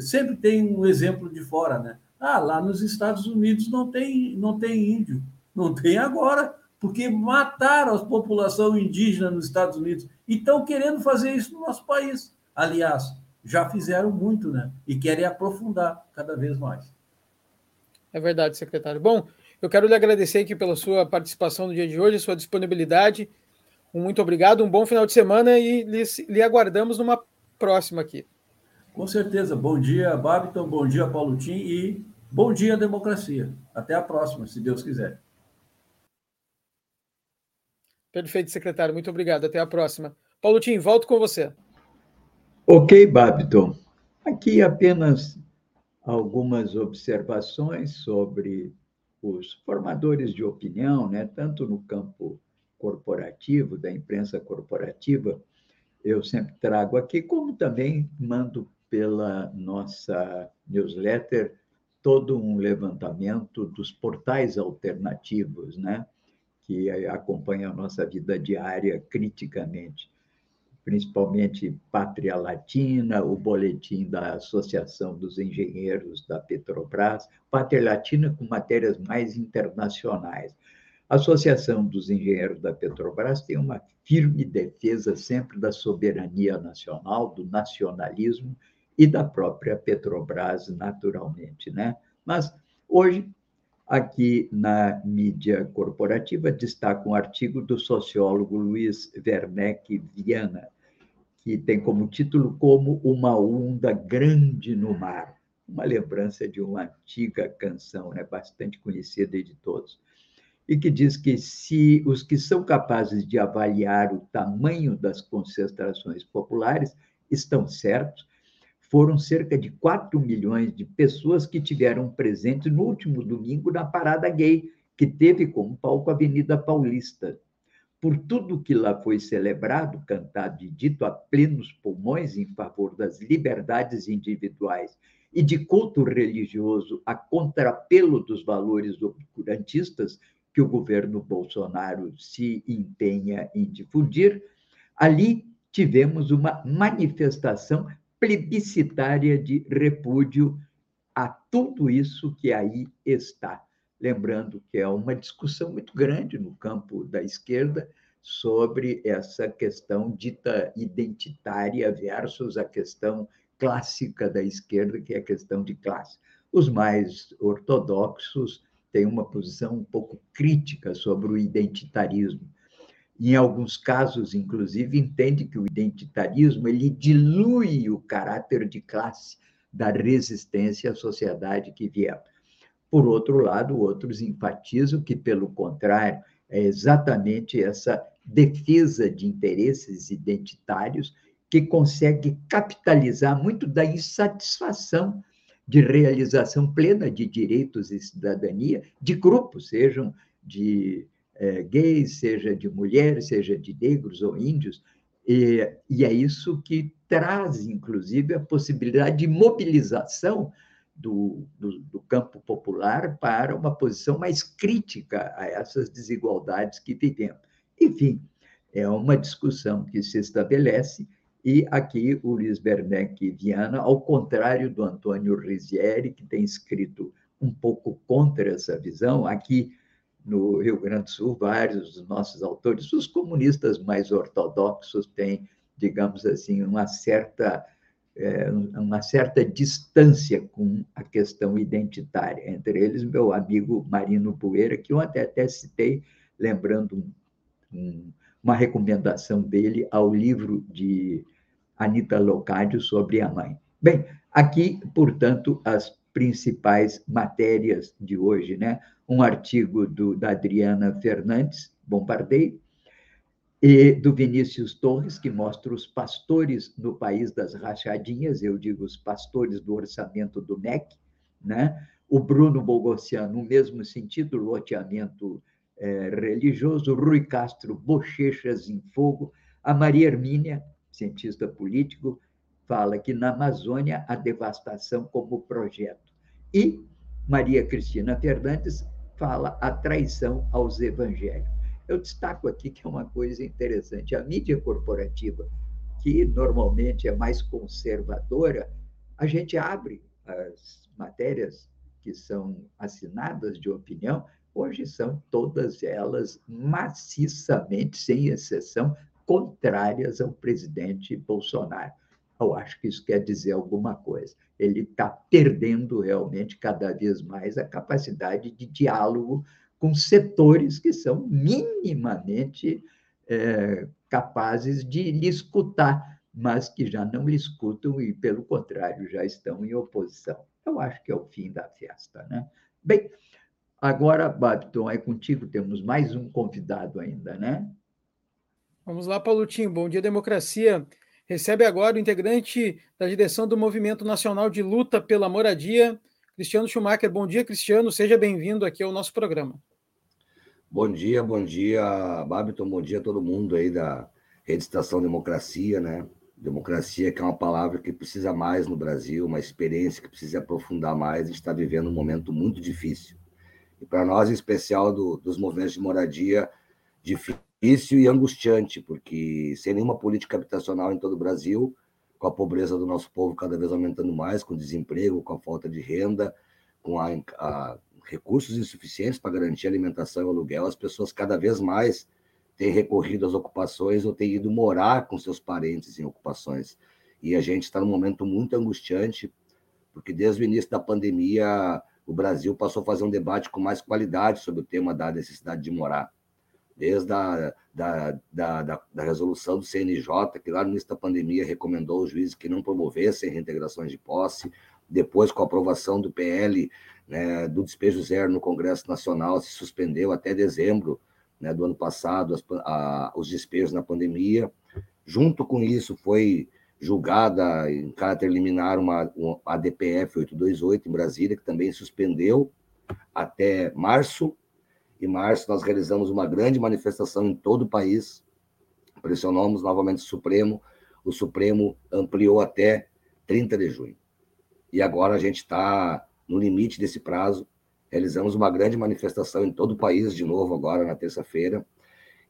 Sempre tem um exemplo de fora, né? Ah, lá nos Estados Unidos não tem, não tem índio. Não tem agora, porque mataram a população indígena nos Estados Unidos e estão querendo fazer isso no nosso país. Aliás, já fizeram muito, né? E querem aprofundar cada vez mais. É verdade, secretário. Bom, eu quero lhe agradecer aqui pela sua participação no dia de hoje, sua disponibilidade. Muito obrigado, um bom final de semana e lhe, lhe aguardamos numa próxima aqui. Com certeza. Bom dia, Babton. Bom dia, Paulo Timm. E bom dia, democracia. Até a próxima, se Deus quiser. Perfeito, secretário. Muito obrigado. Até a próxima. Paulo Timm, volto com você. Ok, Babton. Aqui apenas algumas observações sobre os formadores de opinião, né? Tanto no campo corporativo, da imprensa corporativa, eu sempre trago aqui, como também mando pela nossa newsletter todo um levantamento dos portais alternativos, né, que acompanham a nossa vida diária criticamente, principalmente Pátria Latina, o boletim da Associação dos Engenheiros da Petrobras, Pátria Latina com matérias mais internacionais. A Associação dos Engenheiros da Petrobras tem uma firme defesa sempre da soberania nacional, do nacionalismo e da própria Petrobras, naturalmente, né? Mas hoje, aqui na mídia corporativa, destaca um artigo do sociólogo Luiz Werneck Viana, que tem como título Como uma Onda Grande no Mar, uma lembrança de uma antiga canção, né? Bastante conhecida de todos, e que diz que se os que são capazes de avaliar o tamanho das concentrações populares estão certos, foram cerca de quatro milhões de pessoas que tiveram presente no último domingo na Parada Gay, que teve como palco a Avenida Paulista. Por tudo que lá foi celebrado, cantado e dito a plenos pulmões em favor das liberdades individuais e de culto religioso a contrapelo dos valores obscurantistas, que o governo Bolsonaro se empenha em difundir, ali tivemos uma manifestação plebiscitária de repúdio a tudo isso que aí está. Lembrando que é uma discussão muito grande no campo da esquerda sobre essa questão dita identitária versus a questão clássica da esquerda, que é a questão de classe. Os mais ortodoxos tem uma posição um pouco crítica sobre o identitarismo. Em alguns casos, inclusive, entende que o identitarismo ele dilui o caráter de classe da resistência à sociedade que vier. Por outro lado, outros enfatizam que, pelo contrário, é exatamente essa defesa de interesses identitários que consegue capitalizar muito da insatisfação de realização plena de direitos e cidadania de grupos, sejam de eh, gays, seja de mulheres, seja de negros ou índios, e, e é isso que traz, inclusive, a possibilidade de mobilização do, do, do campo popular para uma posição mais crítica a essas desigualdades que vivemos. Enfim, é uma discussão que se estabelece. E aqui o Luiz Werneck Viana, ao contrário do Antônio Rizieri, que tem escrito um pouco contra essa visão, aqui no Rio Grande do Sul, vários dos nossos autores, os comunistas mais ortodoxos têm, digamos assim, uma certa, é, uma certa distância com a questão identitária. Entre eles, meu amigo Marino Bueira, que ontem até citei, lembrando um, um, uma recomendação dele ao livro de Anita Locádio sobre a mãe. Bem, aqui, portanto, as principais matérias de hoje, né? Um artigo do, da Adriana Fernandes, Bombardei, e do Vinícius Torres, que mostra os pastores no país das rachadinhas, eu digo os pastores do orçamento do M E C, né? O Bruno Bogossian, no mesmo sentido, loteamento eh, religioso, Rui Castro, bochechas em fogo, a Maria Hermínia, cientista político, fala que na Amazônia a devastação como projeto. E Maria Cristina Fernandes fala a traição aos evangélicos. Eu destaco aqui que é uma coisa interessante. A mídia corporativa, que normalmente é mais conservadora, a gente abre as matérias que são assinadas de opinião, hoje são todas elas maciçamente, sem exceção, contrárias ao presidente Bolsonaro. Eu acho que isso quer dizer alguma coisa. Ele está perdendo realmente cada vez mais a capacidade de diálogo com setores que são minimamente é, capazes de lhe escutar, mas que já não lhe escutam e, pelo contrário, já estão em oposição. Eu acho que é o fim da festa, né? Bem, agora, Babton, é contigo, temos mais um convidado ainda, né? Vamos lá, Paulo Timm. Bom dia, democracia. Recebe agora o integrante da direção do Movimento Nacional de Luta pela Moradia, Cristiano Schumacher. Bom dia, Cristiano. Seja bem-vindo aqui ao nosso programa. Bom dia, bom dia, Babton. Bom dia a todo mundo aí da Rede Estação Democracia, né? Democracia, que é uma palavra que precisa mais no Brasil, uma experiência que precisa aprofundar mais. A gente está vivendo um momento muito difícil. E para nós, em especial do, dos movimentos de moradia, difícil e angustiante, porque sem nenhuma política habitacional em todo o Brasil, com a pobreza do nosso povo cada vez aumentando mais, com o desemprego, com a falta de renda, com a, a, recursos insuficientes para garantir alimentação e aluguel, as pessoas cada vez mais tem recorrido às ocupações ou tem ido morar com seus parentes em ocupações. E a gente está num momento muito angustiante, porque desde o início da pandemia o Brasil passou a fazer um debate com mais qualidade sobre o tema da necessidade de morar. Desde a da, da, da, da resolução do C N J, que lá no início da pandemia recomendou aos juízes que não promovessem reintegrações de posse, depois com a aprovação do P L, né, do despejo zero no Congresso Nacional, se suspendeu até dezembro, né, do ano passado, as, a, os despejos na pandemia. Junto com isso, foi julgada em caráter liminar uma, uma A D P F oito dois oito em Brasília, que também suspendeu até março. Em março, nós realizamos uma grande manifestação em todo o país, pressionamos novamente o Supremo, o Supremo ampliou até trinta de junho. E agora a gente está no limite desse prazo. Realizamos uma grande manifestação em todo o país, de novo, agora na terça-feira,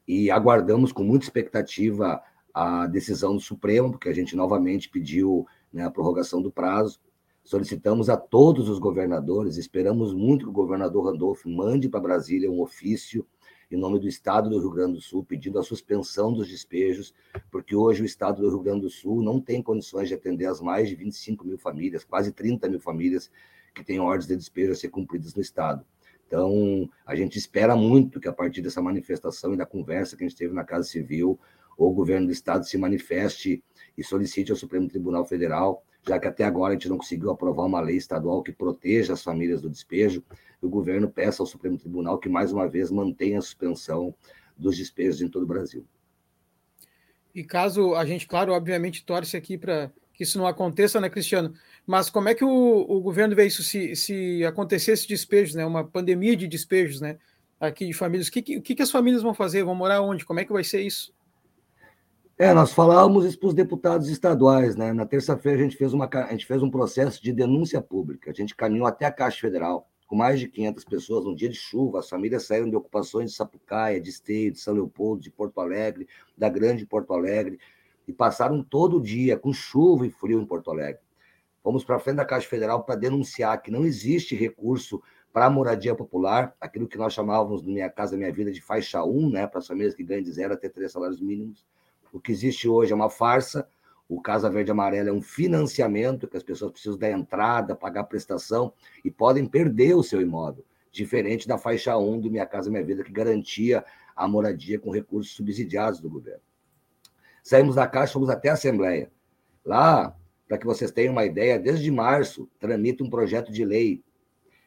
e aguardamos com muita expectativa a decisão do Supremo, porque a gente novamente pediu, né, a prorrogação do prazo. Solicitamos a todos os governadores, esperamos muito que o governador Randolfe mande para Brasília um ofício em nome do Estado do Rio Grande do Sul, pedindo a suspensão dos despejos, porque hoje o Estado do Rio Grande do Sul não tem condições de atender as mais de vinte e cinco mil famílias, quase trinta mil famílias que tem ordens de despejo a ser cumpridas no Estado. Então, a gente espera muito que, a partir dessa manifestação e da conversa que a gente teve na Casa Civil, o governo do Estado se manifeste e solicite ao Supremo Tribunal Federal, já que até agora a gente não conseguiu aprovar uma lei estadual que proteja as famílias do despejo, o governo peça ao Supremo Tribunal que, mais uma vez, mantenha a suspensão dos despejos em todo o Brasil. E caso a gente, claro, obviamente, torce aqui para que isso não aconteça, né, Cristiano? Mas como é que o, o governo vê isso se, se acontecesse despejos, né? Uma pandemia de despejos, né? Aqui de famílias. O que, que, que as famílias vão fazer? Vão morar onde? Como é que vai ser isso? É, nós falávamos isso para os deputados estaduais, né? Na terça-feira a gente fez uma, a gente fez um processo de denúncia pública. A gente caminhou até a Caixa Federal, com mais de quinhentas pessoas, num dia de chuva. As famílias saíram de ocupações de Sapucaia, de Esteio, de São Leopoldo, de Porto Alegre, da Grande Porto Alegre, e passaram todo o dia com chuva e frio em Porto Alegre. Fomos para a frente da Caixa Federal para denunciar que não existe recurso para a moradia popular, aquilo que nós chamávamos no Minha Casa Minha Vida de faixa um, né, para as famílias que ganham de zero até três salários mínimos. O que existe hoje é uma farsa. O Casa Verde Amarela é um financiamento que as pessoas precisam dar entrada, pagar prestação e podem perder o seu imóvel, diferente da faixa um do Minha Casa Minha Vida, que garantia a moradia com recursos subsidiados do governo. Saímos da Caixa, fomos até a Assembleia. Lá, para que vocês tenham uma ideia, desde março tramita um projeto de lei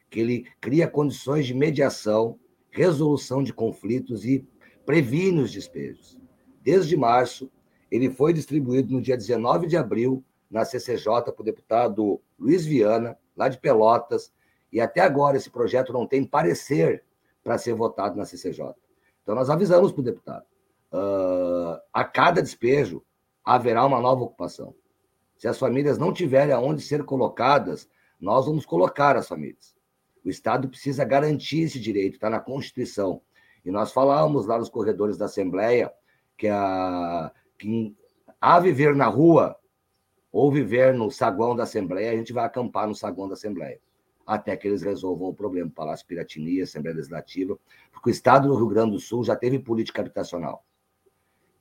que ele cria condições de mediação, resolução de conflitos e previne os despejos. Desde março, ele foi distribuído no dia dezenove de abril, na C C J, para o deputado Luiz Viana, lá de Pelotas, e até agora esse projeto não tem parecer para ser votado na C C J. Então, nós avisamos para o deputado, uh, a cada despejo haverá uma nova ocupação. Se as famílias não tiverem aonde ser colocadas, nós vamos colocar as famílias. O Estado precisa garantir esse direito, está na Constituição. E nós falamos lá nos corredores da Assembleia que a, que a viver na rua ou viver no saguão da Assembleia, a gente vai acampar no saguão da Assembleia, até que eles resolvam o problema, Palácio Piratini, Assembleia Legislativa, porque o Estado do Rio Grande do Sul já teve política habitacional.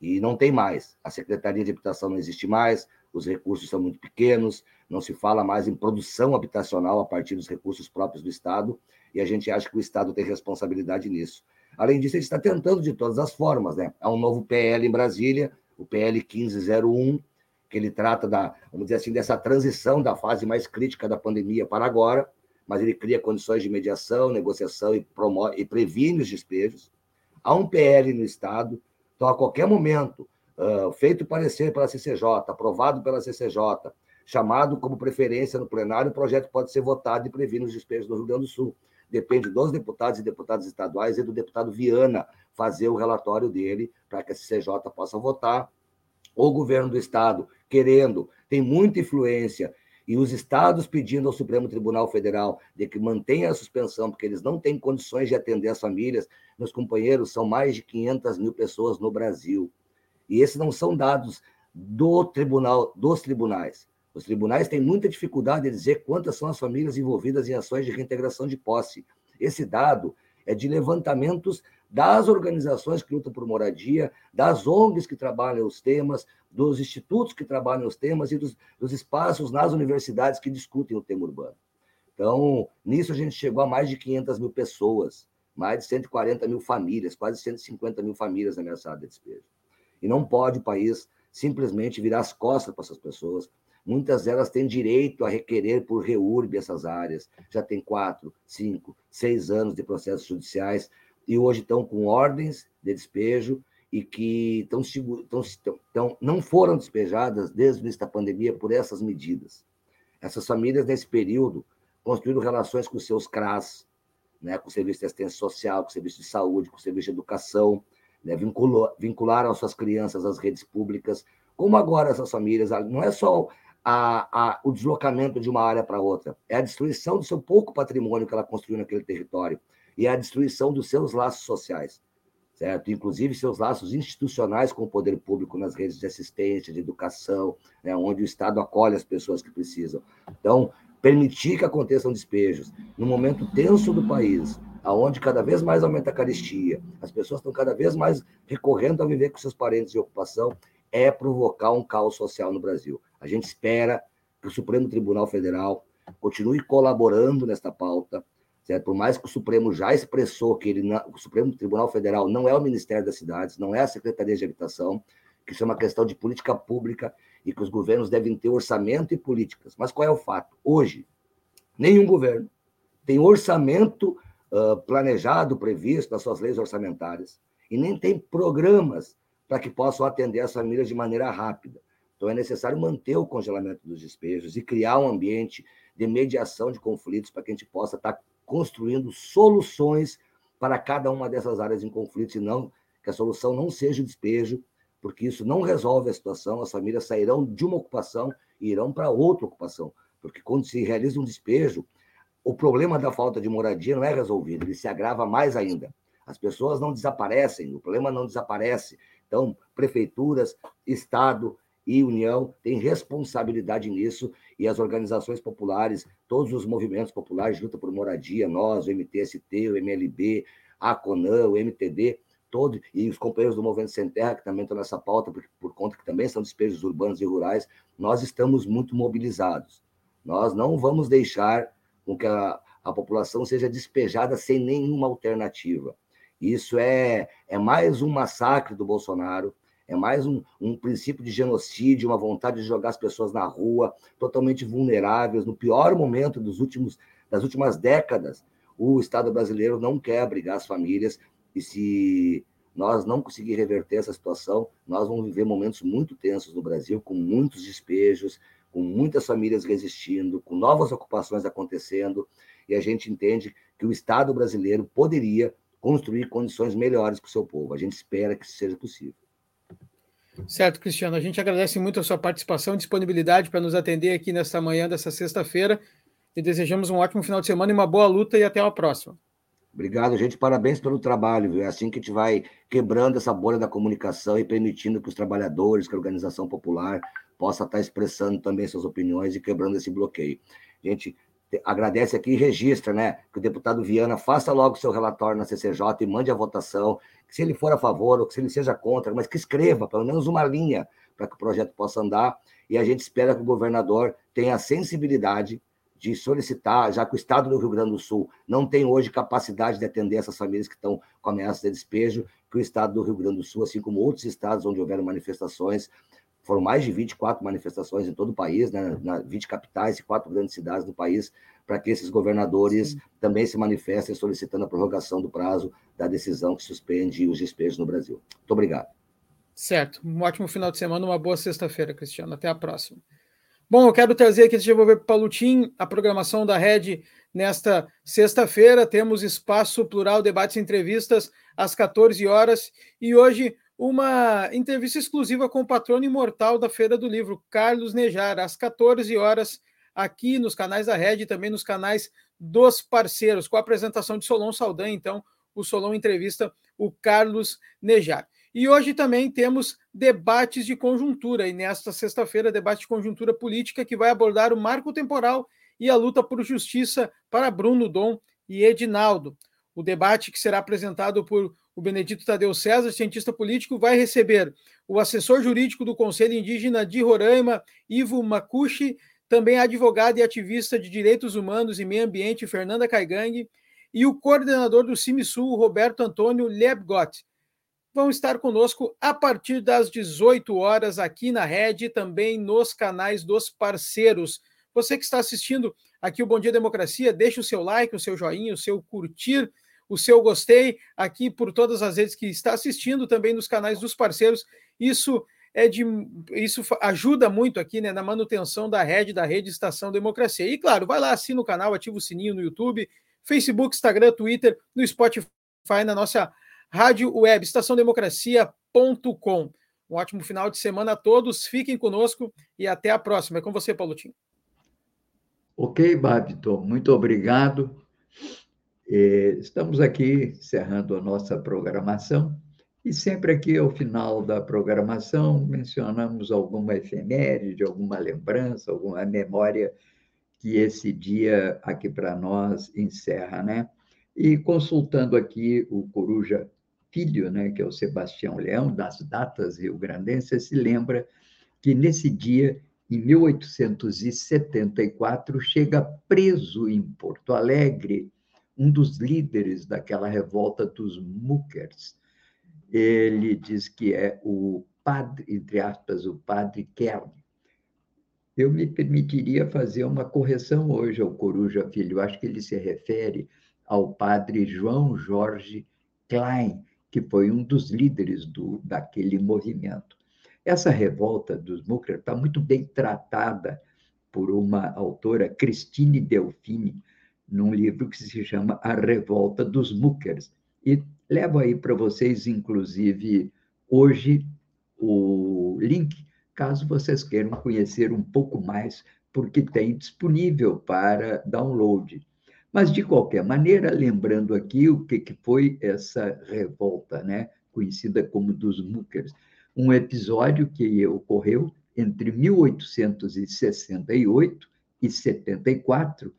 E não tem mais. A Secretaria de Habitação não existe mais, os recursos são muito pequenos, não se fala mais em produção habitacional a partir dos recursos próprios do Estado, e a gente acha que o Estado tem responsabilidade nisso. Além disso, a gente está tentando de todas as formas, né? Há um novo P L em Brasília, o P L quinze zero um, que ele trata da, vamos dizer assim, dessa transição da fase mais crítica da pandemia para agora, mas ele cria condições de mediação, negociação e, promove, e previne os despejos. Há um P L no Estado, então, a qualquer momento, uh, feito parecer pela C C J, aprovado pela C C J, chamado como preferência no plenário, o projeto pode ser votado e previne os despejos do Rio Grande do Sul. Depende dos deputados e deputadas estaduais e do deputado Viana fazer o relatório dele para que a C C J possa votar. O governo do Estado, querendo, tem muita influência, e os estados pedindo ao Supremo Tribunal Federal de que mantenha a suspensão, porque eles não têm condições de atender as famílias. Meus companheiros, são mais de quinhentas mil pessoas no Brasil. E esses não são dados do tribunal, dos tribunais. Os tribunais têm muita dificuldade em dizer quantas são as famílias envolvidas em ações de reintegração de posse. Esse dado é de levantamentos das organizações que lutam por moradia, das O N Gs que trabalham os temas, dos institutos que trabalham os temas e dos, dos espaços nas universidades que discutem o tema urbano. Então, nisso a gente chegou a mais de quinhentas mil pessoas, mais de cento e quarenta mil famílias, quase cento e cinquenta mil famílias ameaçadas de despejo. E não pode o país simplesmente virar as costas para essas pessoas. Muitas delas têm direito a requerer por reúrbe essas áreas. Já tem quatro, cinco, seis anos de processos judiciais, e hoje estão com ordens de despejo e que estão, estão, estão, não foram despejadas desde o início da pandemia por essas medidas. Essas famílias, nesse período, construíram relações com seus C R A S, né, com o Serviço de Assistência Social, com o Serviço de Saúde, com o Serviço de Educação, né, vinculou, vincularam suas crianças às redes públicas. Como agora essas famílias, não é só a, a, o deslocamento de uma área para outra, é a destruição do seu pouco patrimônio que ela construiu naquele território, e a destruição dos seus laços sociais, certo? Inclusive seus laços institucionais com o poder público nas redes de assistência, de educação, né, onde o Estado acolhe as pessoas que precisam. Então, permitir que aconteçam despejos num momento tenso do país, onde cada vez mais aumenta a carestia, as pessoas estão cada vez mais recorrendo a viver com seus parentes em ocupação, é provocar um caos social no Brasil. A gente espera que o Supremo Tribunal Federal continue colaborando nesta pauta, certo? Por mais que o Supremo já expressou que ele não, o Supremo Tribunal Federal não é o Ministério das Cidades, não é a Secretaria de Habitação, que isso é uma questão de política pública e que os governos devem ter orçamento e políticas. Mas qual é o fato? Hoje, nenhum governo tem orçamento uh, planejado, previsto nas suas leis orçamentárias, e nem tem programas para que possam atender as famílias de maneira rápida. Então, é necessário manter o congelamento dos despejos e criar um ambiente de mediação de conflitos para que a gente possa estar construindo soluções para cada uma dessas áreas em conflito, e não que a solução não seja o despejo, porque isso não resolve a situação. As famílias sairão de uma ocupação e irão para outra ocupação, porque quando se realiza um despejo, o problema da falta de moradia não é resolvido, ele se agrava mais ainda. As pessoas não desaparecem, o problema não desaparece. Então, prefeituras, Estado e União tem responsabilidade nisso, e as organizações populares, todos os movimentos populares, Luta por Moradia, nós, o M T S T, o M L B, a CONAN, o M T D, todo, e os companheiros do Movimento Sem Terra, que também estão nessa pauta, por, por conta que também são despejos urbanos e rurais, nós estamos muito mobilizados. Nós não vamos deixar com que a, a população seja despejada sem nenhuma alternativa. Isso é, é mais um massacre do Bolsonaro, É mais um, um princípio de genocídio, uma vontade de jogar as pessoas na rua, totalmente vulneráveis. No pior momento dos últimos, das últimas décadas, o Estado brasileiro não quer abrigar as famílias, e se nós não conseguirmos reverter essa situação, nós vamos viver momentos muito tensos no Brasil, com muitos despejos, com muitas famílias resistindo, com novas ocupações acontecendo, e a gente entende que o Estado brasileiro poderia construir condições melhores para o seu povo. A gente espera que isso seja possível. Certo, Cristiano. A gente agradece muito a sua participação e disponibilidade para nos atender aqui nesta manhã dessa sexta-feira, e desejamos um ótimo final de semana e uma boa luta, e até a próxima. Obrigado, gente. Parabéns pelo trabalho, viu? É assim que a gente vai quebrando essa bolha da comunicação e permitindo que os trabalhadores, que a organização popular possa estar expressando também suas opiniões e quebrando esse bloqueio. A gente agradece aqui e registra, né, que o deputado Viana faça logo o seu relatório na C C J e mande a votação, que se ele for a favor ou que se ele seja contra, mas que escreva pelo menos uma linha para que o projeto possa andar, e a gente espera que o governador tenha a sensibilidade de solicitar, já que o Estado do Rio Grande do Sul não tem hoje capacidade de atender essas famílias que estão com ameaças de despejo, que o Estado do Rio Grande do Sul, assim como outros estados onde houveram manifestações, foram mais de vinte e quatro manifestações em todo o país, né, na vinte capitais e quatro grandes cidades do país, para que esses governadores Sim. também se manifestem solicitando a prorrogação do prazo da decisão que suspende os despejos no Brasil. Muito obrigado. Certo. Um ótimo final de semana, uma boa sexta-feira, Cristiano. Até a próxima. Bom, eu quero trazer aqui, deixa eu devolver para o Paulo Timm, a programação da Rede nesta sexta-feira. Temos Espaço Plural, debates e entrevistas às quatorze horas. E hoje, uma entrevista exclusiva com o patrono imortal da Feira do Livro, Carlos Nejar, às quatorze horas, aqui nos canais da Rede e também nos canais dos parceiros, com a apresentação de Solon Saldanha. Então, o Solon entrevista o Carlos Nejar. E hoje também temos debates de conjuntura, e nesta sexta-feira, debate de conjuntura política, que vai abordar o marco temporal e a luta por justiça para Bruno, Dom e Edinaldo. O debate, que será apresentado por o Benedito Tadeu César, cientista político, vai receber o assessor jurídico do Conselho Indígena de Roraima, Ivo Makushi, também a advogada e ativista de direitos humanos e meio ambiente, Fernanda Caigangue, e o coordenador do CIMISUL, Roberto Antônio Liebgott, vão estar conosco a partir das dezoito horas aqui na Rede e também nos canais dos parceiros. Você que está assistindo aqui o Bom Dia Democracia, deixa o seu like, o seu joinha, o seu curtir, o seu gostei aqui por todas as redes que está assistindo, também nos canais dos parceiros. Isso é de isso ajuda muito aqui, né, na manutenção da Rede, da Rede Estação Democracia. E claro, vai lá, assina o canal, ativa o sininho no YouTube, Facebook, Instagram, Twitter, no Spotify, na nossa Rádio Web, estação democracia ponto com. Um ótimo final de semana a todos, fiquem conosco e até a próxima. É com você, Paulo Timm. Ok, Babton, muito obrigado. Estamos aqui encerrando a nossa programação e sempre aqui ao final da programação mencionamos alguma efeméride, alguma lembrança, alguma memória que esse dia aqui para nós encerra, né? E consultando aqui o Coruja Filho, né, que é o Sebastião Leão, das datas rio-grandenses, se lembra que nesse dia, em mil oitocentos e setenta e quatro, chega preso em Porto Alegre um dos líderes daquela revolta dos muckers. Ele diz que é o padre, entre aspas, o padre Kern. Eu me permitiria fazer uma correção hoje ao Coruja Filho. Eu acho que ele se refere ao padre João Jorge Klein, que foi um dos líderes do, daquele movimento. Essa revolta dos muckers está muito bem tratada por uma autora, Christine Delfini, num livro que se chama A Revolta dos Muckers. E levo aí para vocês, inclusive, hoje, o link, caso vocês queiram conhecer um pouco mais, porque tem disponível para download. Mas, de qualquer maneira, lembrando aqui o que, que foi essa revolta, né, conhecida como dos muckers, um episódio que ocorreu entre mil oitocentos e sessenta e oito e setenta e quatro,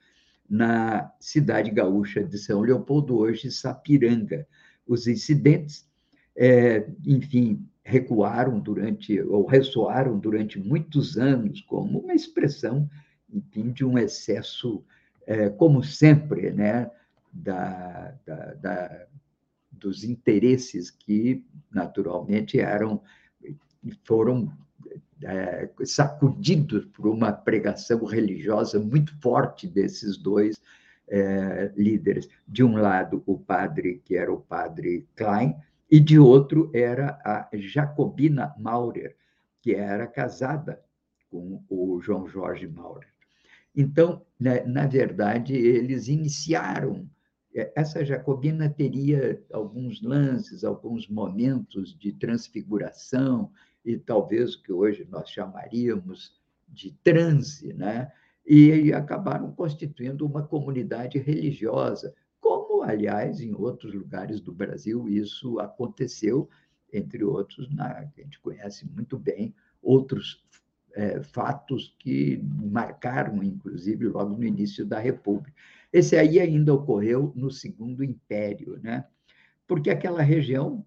na cidade gaúcha de São Leopoldo, hoje Sapiranga. Os incidentes, é, enfim, recuaram durante, ou ressoaram durante muitos anos, como uma expressão, enfim, de um excesso, É, como sempre, né, da, da, da, dos interesses que, naturalmente, eram foram é, sacudidos por uma pregação religiosa muito forte desses dois é, líderes. De um lado, o padre, que era o padre Klein, e de outro era a Jacobina Maurer, que era casada com o João Jorge Maurer. Então, na, na verdade, eles iniciaram. Essa Jacobina teria alguns lances, alguns momentos de transfiguração, e talvez o que hoje nós chamaríamos de transe, né? E acabaram constituindo uma comunidade religiosa, como, aliás, em outros lugares do Brasil isso aconteceu, entre outros, na, a gente conhece muito bem outros é, fatos que marcaram, inclusive, logo no início da República. Esse aí ainda ocorreu no Segundo Império, né? Porque aquela região,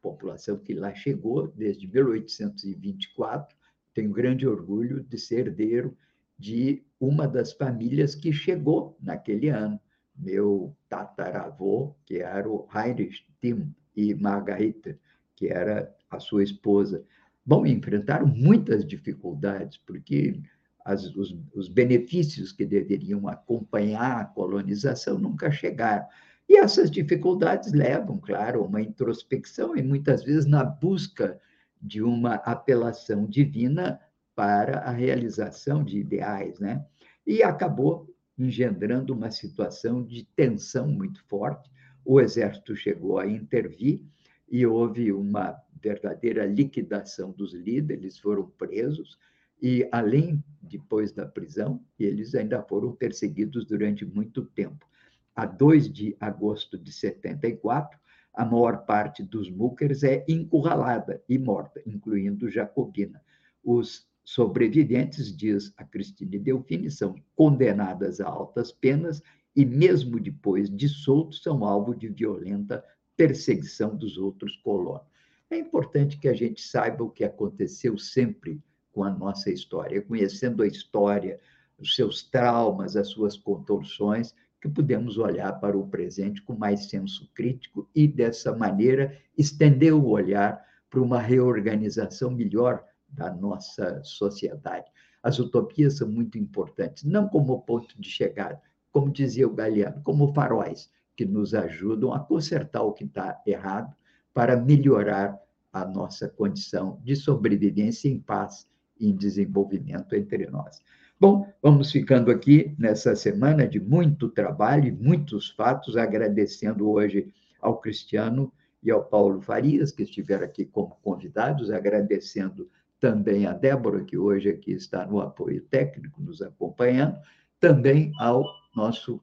população que lá chegou desde mil oitocentos e vinte e quatro, tenho grande orgulho de ser herdeiro de uma das famílias que chegou naquele ano. Meu tataravô, que era o Heinrich Timm, e Margarita, que era a sua esposa. Bom, enfrentaram muitas dificuldades, porque As, os, os benefícios que deveriam acompanhar a colonização nunca chegaram. E essas dificuldades levam, claro, a uma introspecção e, muitas vezes, na busca de uma apelação divina para a realização de ideais, né? E acabou engendrando uma situação de tensão muito forte. O exército chegou a intervir e houve uma verdadeira liquidação dos líderes, eles foram presos. E, além, depois da prisão, eles ainda foram perseguidos durante muito tempo. A dois de agosto de setenta e quatro, a maior parte dos muckers é encurralada e morta, incluindo Jacobina. Os sobreviventes, diz a Cristine Delfini, são condenadas a altas penas e, mesmo depois de soltos, são alvo de violenta perseguição dos outros colonos. É importante que a gente saiba o que aconteceu sempre com a nossa história, conhecendo a história, os seus traumas, as suas contorções, que podemos olhar para o presente com mais senso crítico e, dessa maneira, estender o olhar para uma reorganização melhor da nossa sociedade. As utopias são muito importantes, não como ponto de chegada, como dizia o Galeano, como faróis que nos ajudam a consertar o que está errado para melhorar a nossa condição de sobrevivência em paz, em desenvolvimento entre nós. Bom, vamos ficando aqui nessa semana de muito trabalho e muitos fatos, agradecendo hoje ao Cristiano e ao Paulo Farias, que estiveram aqui como convidados, agradecendo também a Débora, que hoje aqui está no apoio técnico, nos acompanhando, também ao nosso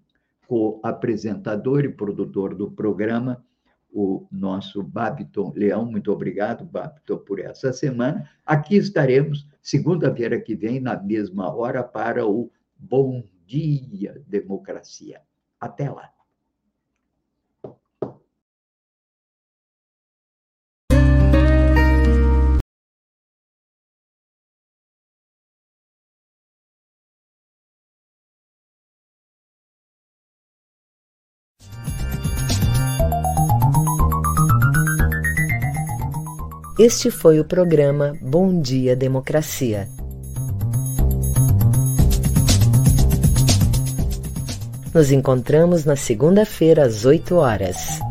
co-apresentador e produtor do programa, o nosso Babton Leão. Muito obrigado, Babton, por essa semana. Aqui estaremos segunda-feira que vem, na mesma hora, para o Bom Dia Democracia. Até lá. Este foi o programa Bom Dia Democracia. Nos encontramos na segunda-feira às oito horas.